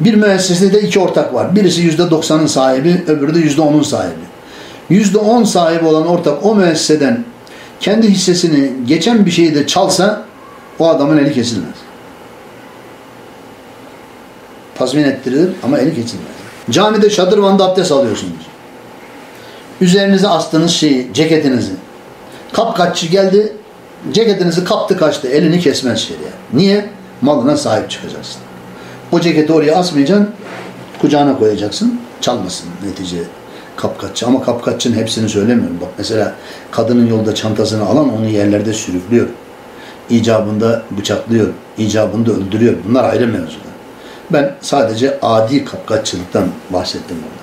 Bir müessesede iki ortak var. Birisi yüzde doksanın sahibi, öbürü de yüzde onun sahibi. yüzde on sahibi olan ortak o müesseseden kendi hissesini geçen bir şeyi de çalsa o adamın eli kesilmez. Tazmin ettirilir ama eli kesilmez. Camide şadırvanda abdest alıyorsunuz. Üzerinize astığınız şeyi, ceketinizi. Kapkaççı geldi, ceketinizi kaptı kaçtı, elini kesmez şeriat. Niye? Malına sahip çıkacaksın. O ceketi oraya asmayacaksın, kucağına koyacaksın, çalmasın netice kapkaççı. Ama kapkaççının hepsini söylemiyorum. Bak mesela kadının yolda çantasını alan onu yerlerde sürüklüyor. İcabında bıçaklıyor, icabında öldürüyor. Bunlar ayrı mevzular. Ben sadece adi kapkaççılıktan bahsettim burada.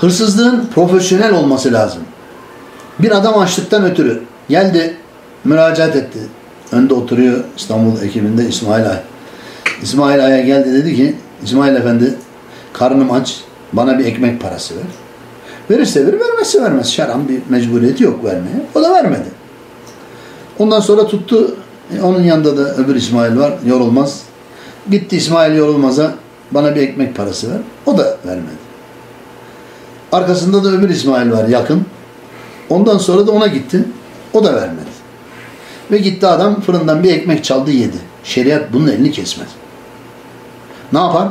Hırsızlığın profesyonel olması lazım. Bir adam açlıktan ötürü geldi, müracaat etti. Önde oturuyor İstanbul ekibinde İsmail Ay. İsmail Ay'a geldi, dedi ki İsmail Efendi karnım aç, bana bir ekmek parası ver. Verirse verir, vermezse vermez. Şer'an bir mecburiyeti yok vermeye. O da vermedi. Ondan sonra tuttu, onun yanında da öbür İsmail var, Yorulmaz. Gitti İsmail Yorulmaz'a, bana bir ekmek parası ver. O da vermedi. Arkasında da öbür İsmail var yakın. Ondan sonra da ona gitti. O da vermedi. Ve gitti adam fırından bir ekmek çaldı, yedi. Şeriat bunun elini kesmez. Ne yapar?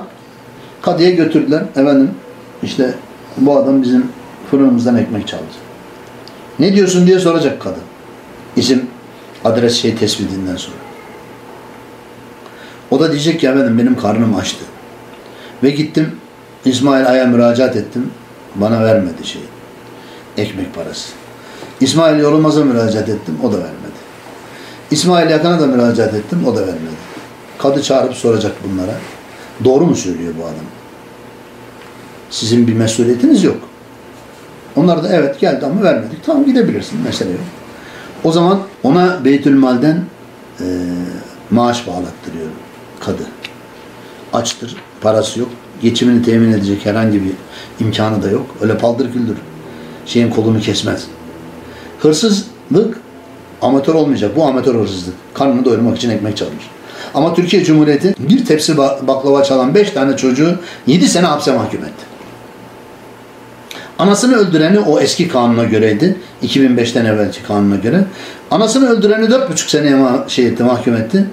Kadıya götürdüler. Efendim işte bu adam bizim fırınımızdan ekmek çaldı. Ne diyorsun diye soracak kadı. İsim, adres şey tespitinden sonra. O da diyecek ki efendim benim karnım açtı. Ve gittim İsmail Ay'a müracaat ettim. Bana vermedi şey, ekmek parası. İsmail Yorulmaz'a müracaat ettim, o da vermedi. İsmail Yakan'a da müracaat ettim, o da vermedi. Kadı çağırıp soracak bunlara. Doğru mu söylüyor bu adam? Sizin bir mesuliyetiniz yok. Onlar da evet geldi ama vermedik. Tamam gidebilirsin, mesele yok. O zaman ona Beytülmal'den e, maaş bağlattırıyor kadı. Açtır, parası yok. Geçimini temin edecek herhangi bir imkanı da yok. Öyle paldır küldür şeyin kolunu kesmez. Hırsızlık amatör olmayacak. Bu amatör hırsızlık. Karnını doyurmak için ekmek çalmış. Ama Türkiye Cumhuriyeti bir tepsi baklava çalan beş tane çocuğu yedi sene hapse mahkum etti. Anasını öldüreni o eski kanuna göreydi. iki bin beşten evvelki kanuna göre. Anasını öldüreni dört buçuk seneye ma şey etti, mahkum etti.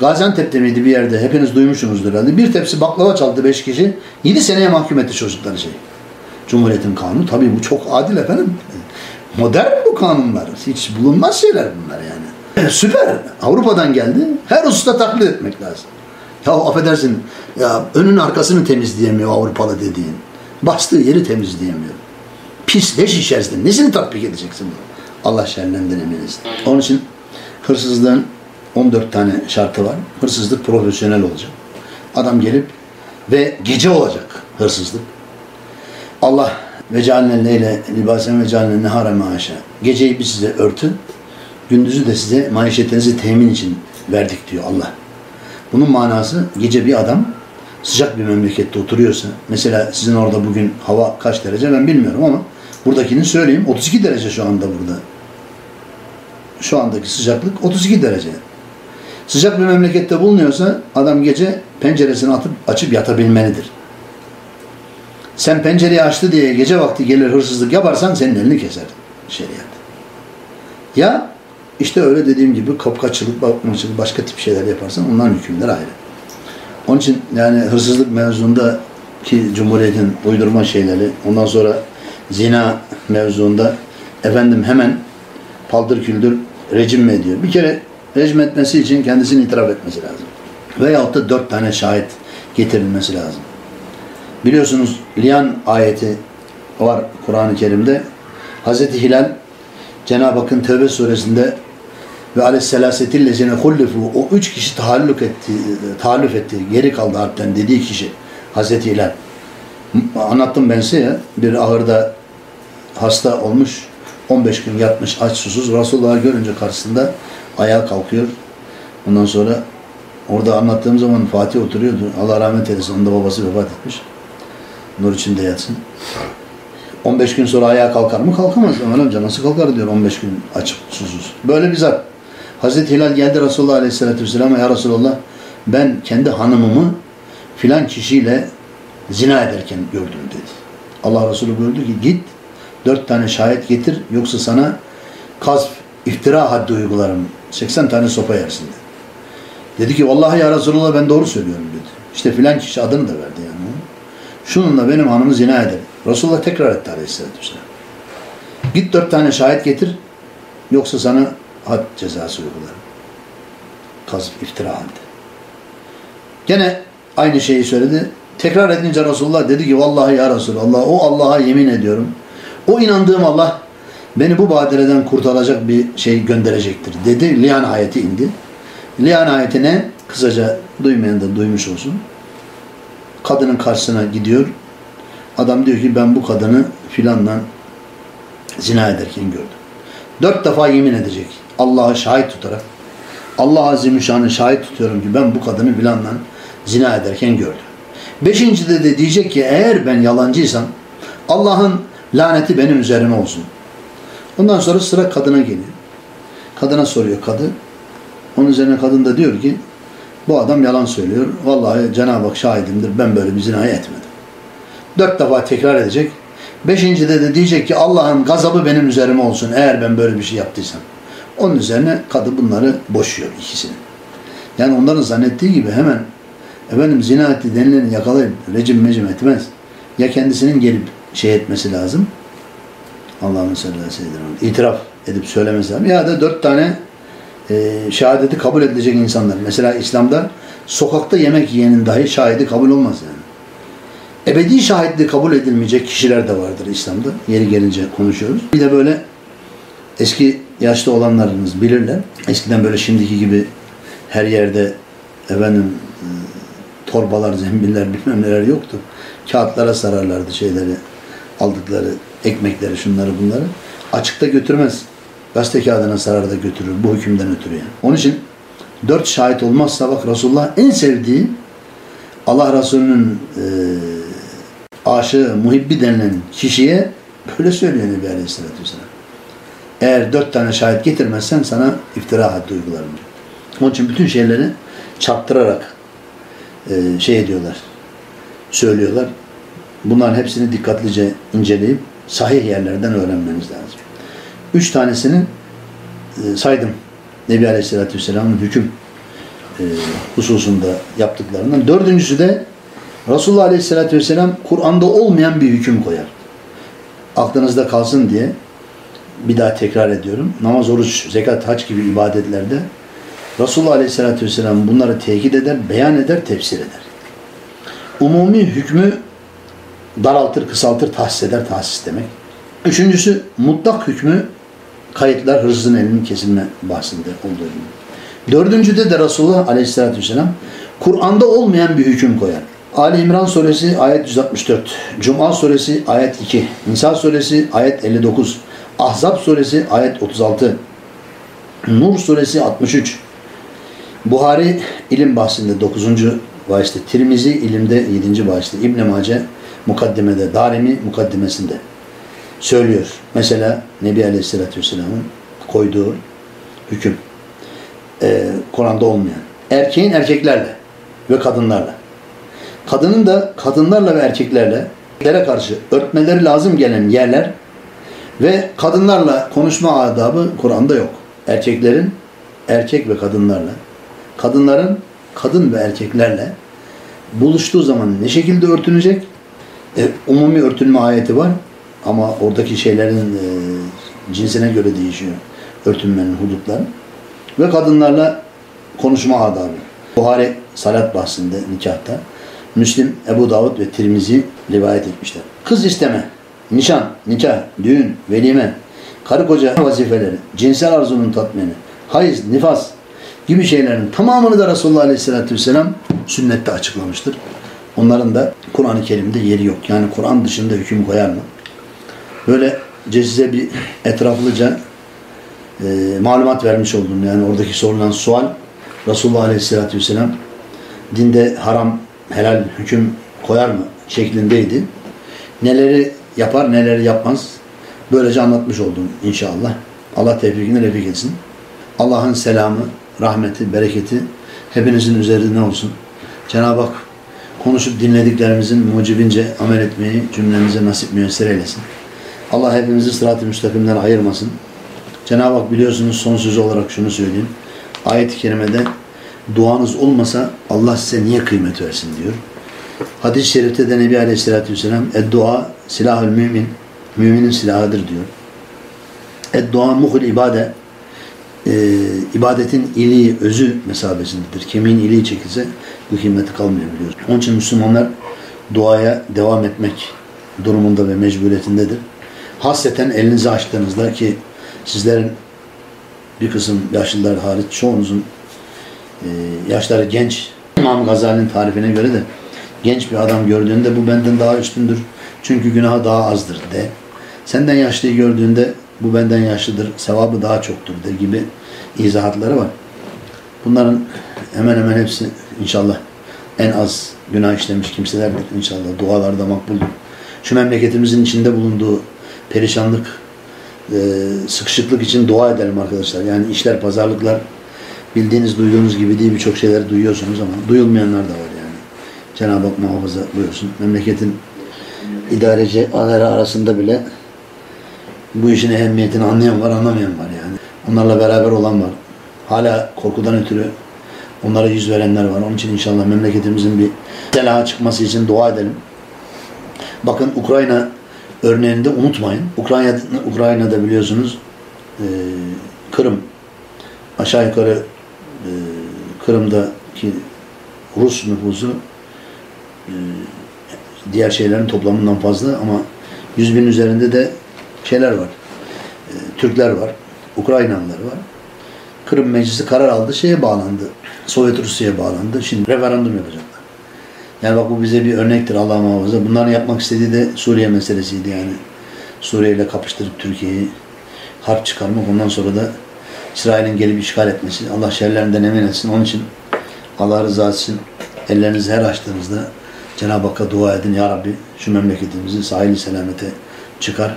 Gaziantep'te miydi bir yerde? Hepiniz duymuşsunuzdur herhalde. Bir tepsi baklava çaldı beş kişi. yedi seneye mahkum etti çocukları şey. Cumhuriyetin kanunu. Tabii bu çok adil efendim. Modern bu kanunlar. Hiç bulunmaz şeyler bunlar yani. E, süper. Avrupa'dan geldi. Her hususta taklit etmek lazım. Ya affedersin. Ya önün arkasını temizleyemiyor Avrupalı dediğin. Bastığı yeri temizleyemiyor. Pisleş içerisinde. Nesini tatbik edeceksin bunu? Allah şerlerinden eminiz. Onun için hırsızlığın on dört tane şartı var. Hırsızlık profesyonel olacak. Adam gelip ve gece olacak hırsızlık. Allah ve cealne leyle libasen ve cealne nehare maişe. Geceyi biz size örtün, gündüzü de size maişetinizi temin için verdik diyor Allah. Bunun manası gece bir adam sıcak bir memlekette oturuyorsa, mesela sizin orada bugün hava kaç derece ben bilmiyorum ama buradakini söyleyeyim, otuz iki derece şu anda burada. Şu andaki sıcaklık otuz iki derece. Sıcak bir memlekette bulunuyorsa adam gece penceresini atıp açıp yatabilmelidir. Sen pencereyi açtı diye gece vakti gelir hırsızlık yaparsan senin elini keser şeriat. Ya işte öyle dediğim gibi kapkaççılık, bakmaçılık, başka tip şeyler yaparsan onların hükümleri ayrı. Onun için yani hırsızlık mevzunda ki Cumhuriyet'in uydurma şeyleri, ondan sonra zina mevzunda efendim hemen paldır küldür rejim mi ediyor? Bir kere rejim etmesi için kendisini itiraf etmesi lazım. Veyahut da dört tane şahit getirilmesi lazım. Biliyorsunuz Liyan ayeti var Kur'an-ı Kerim'de. Hazreti Hilal Cenab-ı Hakk'ın Tevbe suresinde ve aleyhisselatü hullifu, o üç kişi tahallük etti, tahallüf etti, geri kaldı harpten dediği kişi Hazreti Hilal. Anlattım ben size ya, bir ahırda hasta olmuş, on beş gün yatmış aç susuz. Resulullah'ı görünce karşısında ayağa kalkıyor. Ondan sonra orada anlattığım zaman Fatih oturuyordu. Allah rahmet eylesin, onun da babası vefat etmiş. Nur içinde yatsın. on beş gün sonra ayağa kalkar mı? Kalkamaz. Ömer amca nasıl kalkar diyor on beş gün açıp susuz. Böyle bir zat. Hazreti Hilal geldi Resulullah Aleyhisselatü Vesselam'a, ya Resulullah ben kendi hanımımı filan kişiyle zina ederken gördüm dedi. Allah Resulü buyurdu ki git dört tane şahit getir, yoksa sana kazf, iftira haddi uygularım. seksen tane sopa yersin dedi. Dedi ki vallahi ya Resulullah ben doğru söylüyorum dedi. İşte filan kişi adını da verdi yani. Şununla benim hanımı zina eder. Resulullah tekrar etti Aleyhisselatü Vesselam. Git dört tane şahit getir, yoksa sana had cezası uygularım. Kazf, iftira haddi. Gene aynı şeyi söyledi. Tekrar edince Resulullah dedi ki vallahi ya Resulullah, o Allah'a yemin ediyorum, o inandığım Allah beni bu badireden kurtaracak bir şey gönderecektir dedi. Liyan ayeti indi. Liyan ayeti ne? Kısaca duymayan da duymuş olsun. Kadının karşısına gidiyor. Adam diyor ki ben bu kadını filanla zina ederken gördüm. Dört defa yemin edecek. Allah'a şahit tutarak. Allah Azimüşşan'ı şahit tutuyorum ki ben bu kadını filanla zina ederken gördüm. Beşincide de diyecek ki eğer ben yalancıysam Allah'ın laneti benim üzerime olsun. Ondan sonra sıra kadına geliyor. Kadına soruyor kadı. Onun üzerine kadın da diyor ki bu adam yalan söylüyor. Vallahi Cenab-ı Hak şahidimdir. Ben böyle bir zinayı etmedim. Dört defa tekrar edecek. Beşincide de diyecek ki Allah'ın gazabı benim üzerime olsun. Eğer ben böyle bir şey yaptıysam. Onun üzerine kadı bunları boşuyor ikisini. Yani onların zannettiği gibi hemen efendim zina etti denileni yakalayıp rejim mecim etmez. Ya kendisinin gelip şey etmesi lazım. Allah'ın sallallahu aleyhi ve sellem itiraf edip söylemesi lazım. Ya da dört tane e, şehadeti kabul edilecek insanlar. Mesela İslam'da sokakta yemek yiyenin dahi şahidi kabul olmaz yani. Ebedi şahitliği kabul edilmeyecek kişiler de vardır İslam'da. Yeri gelince konuşuyoruz. Bir de böyle eski yaşlı olanlarımız bilirler. Eskiden böyle şimdiki gibi her yerde efendim e, torbalar, zembiller bilmem neler yoktu. Kağıtlara sararlardı şeyleri, aldıkları ekmekleri, şunları bunları. Açıkta götürmez. Gazete kağıdına sarar da götürür. Bu hükümden ötürü yani. Onun için dört şahit olmazsa bak Resulullah en sevdiği Allah Resulü'nün e, aşığı, muhibbi denilen kişiye böyle söylüyor Nebi Aleyhisselatü Vesselam. Eğer dört tane şahit getirmezsen sana iftira haddi uygularım diyor. Onun için bütün şeyleri çarptırarak e, şey ediyorlar, söylüyorlar. Bunların hepsini dikkatlice inceleyip sahih yerlerden öğrenmeniz lazım. Üç tanesini saydım. Nebi Aleyhisselatü Vesselam'ın hüküm hususunda yaptıklarından. Dördüncüsü de Resulullah Aleyhisselatü Vesselam Kur'an'da olmayan bir hüküm koyar. Aklınızda kalsın diye bir daha tekrar ediyorum. Namaz, oruç, zekat, hac gibi ibadetlerde Resulullah Aleyhisselatü Vesselam bunları tekit eder, beyan eder, tefsir eder. Umumi hükmü daraltır, kısaltır, tahsis eder, tahsis demek. Üçüncüsü mutlak hükmü kayıtlar, hırsızın elinin kesilme bahsinde olduğu gibi. Dördüncüde de Resulullah Aleyhisselatü Vesselam Kur'an'da olmayan bir hüküm koyar. Ali İmran Suresi ayet yüz altmış dört, Cuma Suresi ayet iki, Nisa Suresi ayet elli dokuz, Ahzab Suresi ayet otuz altı, Nur Suresi altmış üç, Buhari ilim bahsinde dokuzuncu bahiste, Tirmizi ilimde yedinci bahiste, İbn-i Mace mukaddimede, Darimi mukaddimesinde söylüyor. Mesela Nebi Aleyhisselatü Vesselam'ın koyduğu hüküm. Ee, Kur'an'da olmayan. Erkeğin erkeklerle ve kadınlarla. Kadının da kadınlarla ve erkeklerle erkeklere karşı örtmeleri lazım gelen yerler ve kadınlarla konuşma adabı Kur'an'da yok. Erkeklerin erkek ve kadınlarla, kadınların kadın ve erkeklerle buluştuğu zaman ne şekilde örtünecek? E, umumi örtünme ayeti var. Ama oradaki şeylerin e, cinsine göre değişiyor. Örtünmenin hudutları. Ve kadınlarla konuşma adabı. Buhari salat bahsinde, nikahta. Müslim, Ebu Davud ve Tirmizi rivayet etmişler. Kız isteme, nişan, nikah, düğün, velime, karı koca vazifeleri, cinsel arzunun tatmini, hayız, nifas gibi şeylerin tamamını da Resulullah Aleyhisselatü Vesselam sünnette açıklamıştır. Onların da Kur'an-ı Kerim'de yeri yok. Yani Kur'an dışında hüküm koyar mı? Böyle size bir etraflıca e, malumat vermiş oldum. Yani oradaki sorulan sual, Resulullah Aleyhisselatü Vesselam dinde haram, helal hüküm koyar mı şeklindeydi. Neleri yapar, neleri yapmaz. Böylece anlatmış oldum inşallah. Allah tevfikini refik etsin. Allah'ın selamı, rahmeti, bereketi hepinizin üzerinde olsun. Cenab-ı Hak konuşup dinlediklerimizin mucibince amel etmeyi cümlemize nasip müyesser eylesin. Allah hepimizi sırat-ı müstakimden ayırmasın. Cenab-ı Hak biliyorsunuz son sözü olarak şunu söyleyeyim. Ayet-i kerimede duanız olmasa Allah size niye kıymet versin diyor. Hadis-i şerifte de Nebi Aleyhisselatü Vesselam eddua silahül mümin, müminin silahıdır diyor. Eddua muhul ibade, e, ibadetin iliği, özü mesabesindedir. Kemiğin iliği çekilse bu kıymeti kalmıyor biliyor. Onun için Müslümanlar duaya devam etmek durumunda ve mecburiyetindedir. Hasreten elinizi açtığınızda ki sizlerin bir kısım yaşlılar hariç çoğunuzun e, yaşları genç. İmam Gazali'nin tarifine göre de genç bir adam gördüğünde bu benden daha üstündür çünkü günahı daha azdır de. Senden yaşlıyı gördüğünde bu benden yaşlıdır, sevabı daha çoktur de gibi izahatları var. Bunların hemen hemen hepsi inşallah en az günah işlemiş kimselerdir inşallah. Dualarda makbuldur. Şu memleketimizin içinde bulunduğu perişanlık, sıkışıklık için dua edelim arkadaşlar. Yani işler, pazarlıklar bildiğiniz, duyduğunuz gibi değil, birçok şeyler duyuyorsunuz ama duyulmayanlar da var yani. Cenab-ı Hak muhafaza buyursun. Memleketin idarecileri arasında bile bu işin ehemmiyetini anlayan var, anlamayan var yani. Onlarla beraber olan var. Hala korkudan ötürü onlara yüz verenler var. Onun için inşallah memleketimizin bir telağa çıkması için dua edelim. Bakın Ukrayna örneğinde unutmayın. Ukrayna'da, Ukrayna'da biliyorsunuz e, Kırım, aşağı yukarı e, Kırım'daki Rus nüfusu e, diğer şeylerin toplamından fazla ama yüz bin üzerinde de şeyler var. E, Türkler var. Ukraynalılar var. Kırım Meclisi karar aldı. Şeye bağlandı. Sovyet Rusya'ya bağlandı. Şimdi referandum yapacaklar. Yani bak bu bize bir örnektir Allah muhafaza. Bunların yapmak istediği de Suriye meselesiydi yani. Suriye ile kapıştırıp Türkiye'yi harp çıkarmak, ondan sonra da İsrail'in gelip işgal etmesi. Allah şerlerinden emin etsin. Onun için Allah rızası için ellerinizi her açtığınızda Cenab-ı Hakk'a dua edin. Ya Rabbi şu memleketimizi sahil-i selamete çıkar.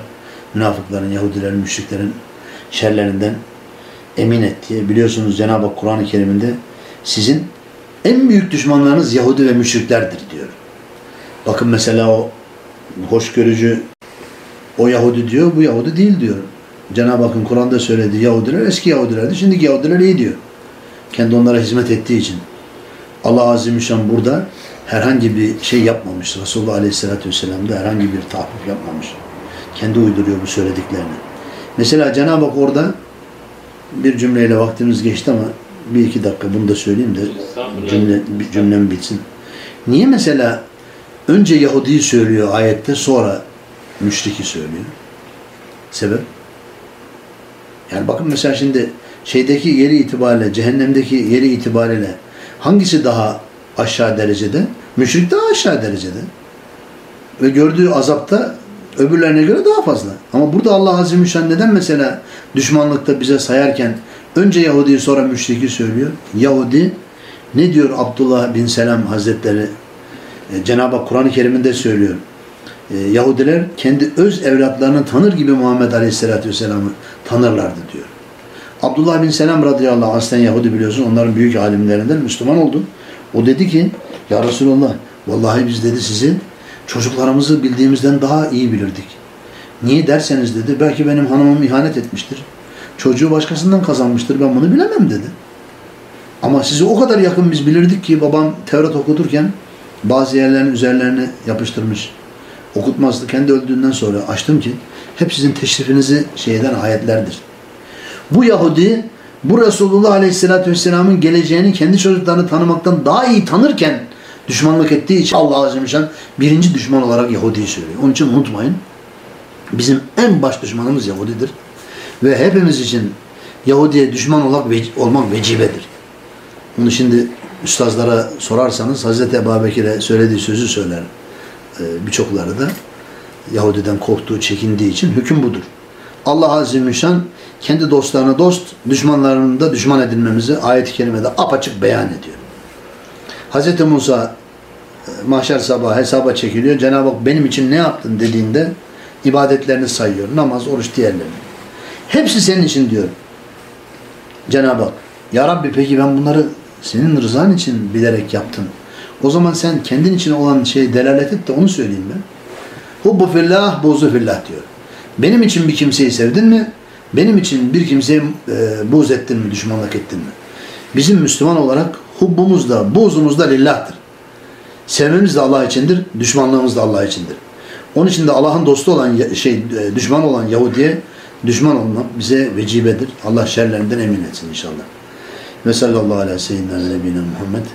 Münafıkların, Yahudilerin, müşriklerin şerlerinden emin et diye. Biliyorsunuz Cenab-ı Hak Kur'an-ı Kerim'inde sizin en büyük düşmanlarınız Yahudi ve müşriklerdir diyor. Bakın mesela o hoşgörücü, o Yahudi diyor, bu Yahudi değil diyor. Cenab-ı Hakk'ın Kur'an'da söylediği Yahudiler eski Yahudilerdi, şimdiki Yahudiler iyi diyor. Kendi onlara hizmet ettiği için. Allah Azimüşşan burada herhangi bir şey yapmamış. Resulullah Aleyhisselatü Vesselam'da herhangi bir tahrif yapmamış. Kendi uyduruyor bu söylediklerini. Mesela Cenab-ı Hak orada bir cümleyle vaktimiz geçti ama bir iki dakika bunu da söyleyeyim de cümle, cümlem bitsin. Niye mesela önce Yahudi'yi söylüyor ayette, sonra müşriki söylüyor? Sebep? Yani bakın mesela şimdi şeydeki yeri itibariyle, cehennemdeki yeri itibariyle hangisi daha aşağı derecede? Müşrik daha aşağı derecede. Ve gördüğü azapta öbürlerine göre daha fazla. Ama burada Allah Azimüşşan neden mesela düşmanlıkta bize sayarken önce Yahudi'yi sonra müşriki söylüyor? Yahudi ne diyor Abdullah bin Selam Hazretleri? E, Cenab-ı Hak Kur'an-ı Kerim'inde söylüyor. E, Yahudiler kendi öz evlatlarını tanır gibi Muhammed Aleyhisselatü Vesselam'ı tanırlardı diyor. Abdullah bin Selam radıyallahu anh, aslen Yahudi biliyorsun, onların büyük alimlerinden, Müslüman oldu. O dedi ki ya Resulullah, vallahi biz dedi sizin çocuklarımızı bildiğimizden daha iyi bilirdik. Niye derseniz dedi, belki benim hanımım ihanet etmiştir. Çocuğu başkasından kazanmıştır, ben bunu bilemem dedi. Ama sizi o kadar yakın biz bilirdik ki babam Tevrat okuturken bazı yerlerin üzerlerine yapıştırmış. Okutmazdı. Kendi öldüğünden sonra açtım ki hep sizin teşrifinizi şeyden ayetlerdir. Bu Yahudi, bu Resulullah Aleyhisselatü Vesselam'ın geleceğini kendi çocuklarını tanımaktan daha iyi tanırken düşmanlık ettiği için Allah Azze ve Celle birinci düşman olarak Yahudi'yi söylüyor. Onun için unutmayın, bizim en baş düşmanımız Yahudidir. Ve hepimiz için Yahudi'ye düşman olarak olmak vecibedir. Bunu şimdi üstazlara sorarsanız Hazreti Ebu Bekir'e söylediği sözü söyler birçokları da. Yahudi'den korktuğu, çekindiği için hüküm budur. Allah Azze ve Celle kendi dostlarına dost, düşmanlarını da düşman edinmemizi ayet-i kerimede apaçık beyan ediyor. Hazreti Musa mahşer sabahı hesaba çekiliyor. Cenab-ı Hak benim için ne yaptın dediğinde ibadetlerini sayıyor. Namaz, oruç, diğerlerini. Hepsi senin için diyor. Cenab-ı Hak, ya Rabbi peki ben bunları senin rızan için bilerek yaptım. O zaman sen kendin için olan şeyi delalet et de onu söyleyeyim ben. Hubbu fillah, buğzu fillah diyor. Benim için bir kimseyi sevdin mi? Benim için bir kimseye e, buğz ettin mi? Düşmanlık ettin mi? Bizim Müslüman olarak hubbumuz da, buğzumuz da lillah'tır. Sevmemiz de Allah içindir, düşmanlığımız da Allah içindir. Onun için de Allah'ın dostu olan, şey, düşman olan Yahudi'ye düşman olmak bize vecibedir. Allah şerlerinden emin etsin inşallah. Ve sallallahu aleyhi ve seyyidina nebine Muhammed.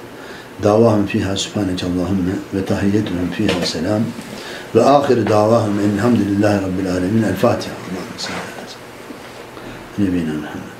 Davahım fiha subhaneke Allahümme ve tahiyyetüm fiha selam. Ve ahir davahım elhamdülillahi rabbil alemin. El Fatiha. Allah'ın sallallahu aleyhi ve sellem. Nebine Muhammed.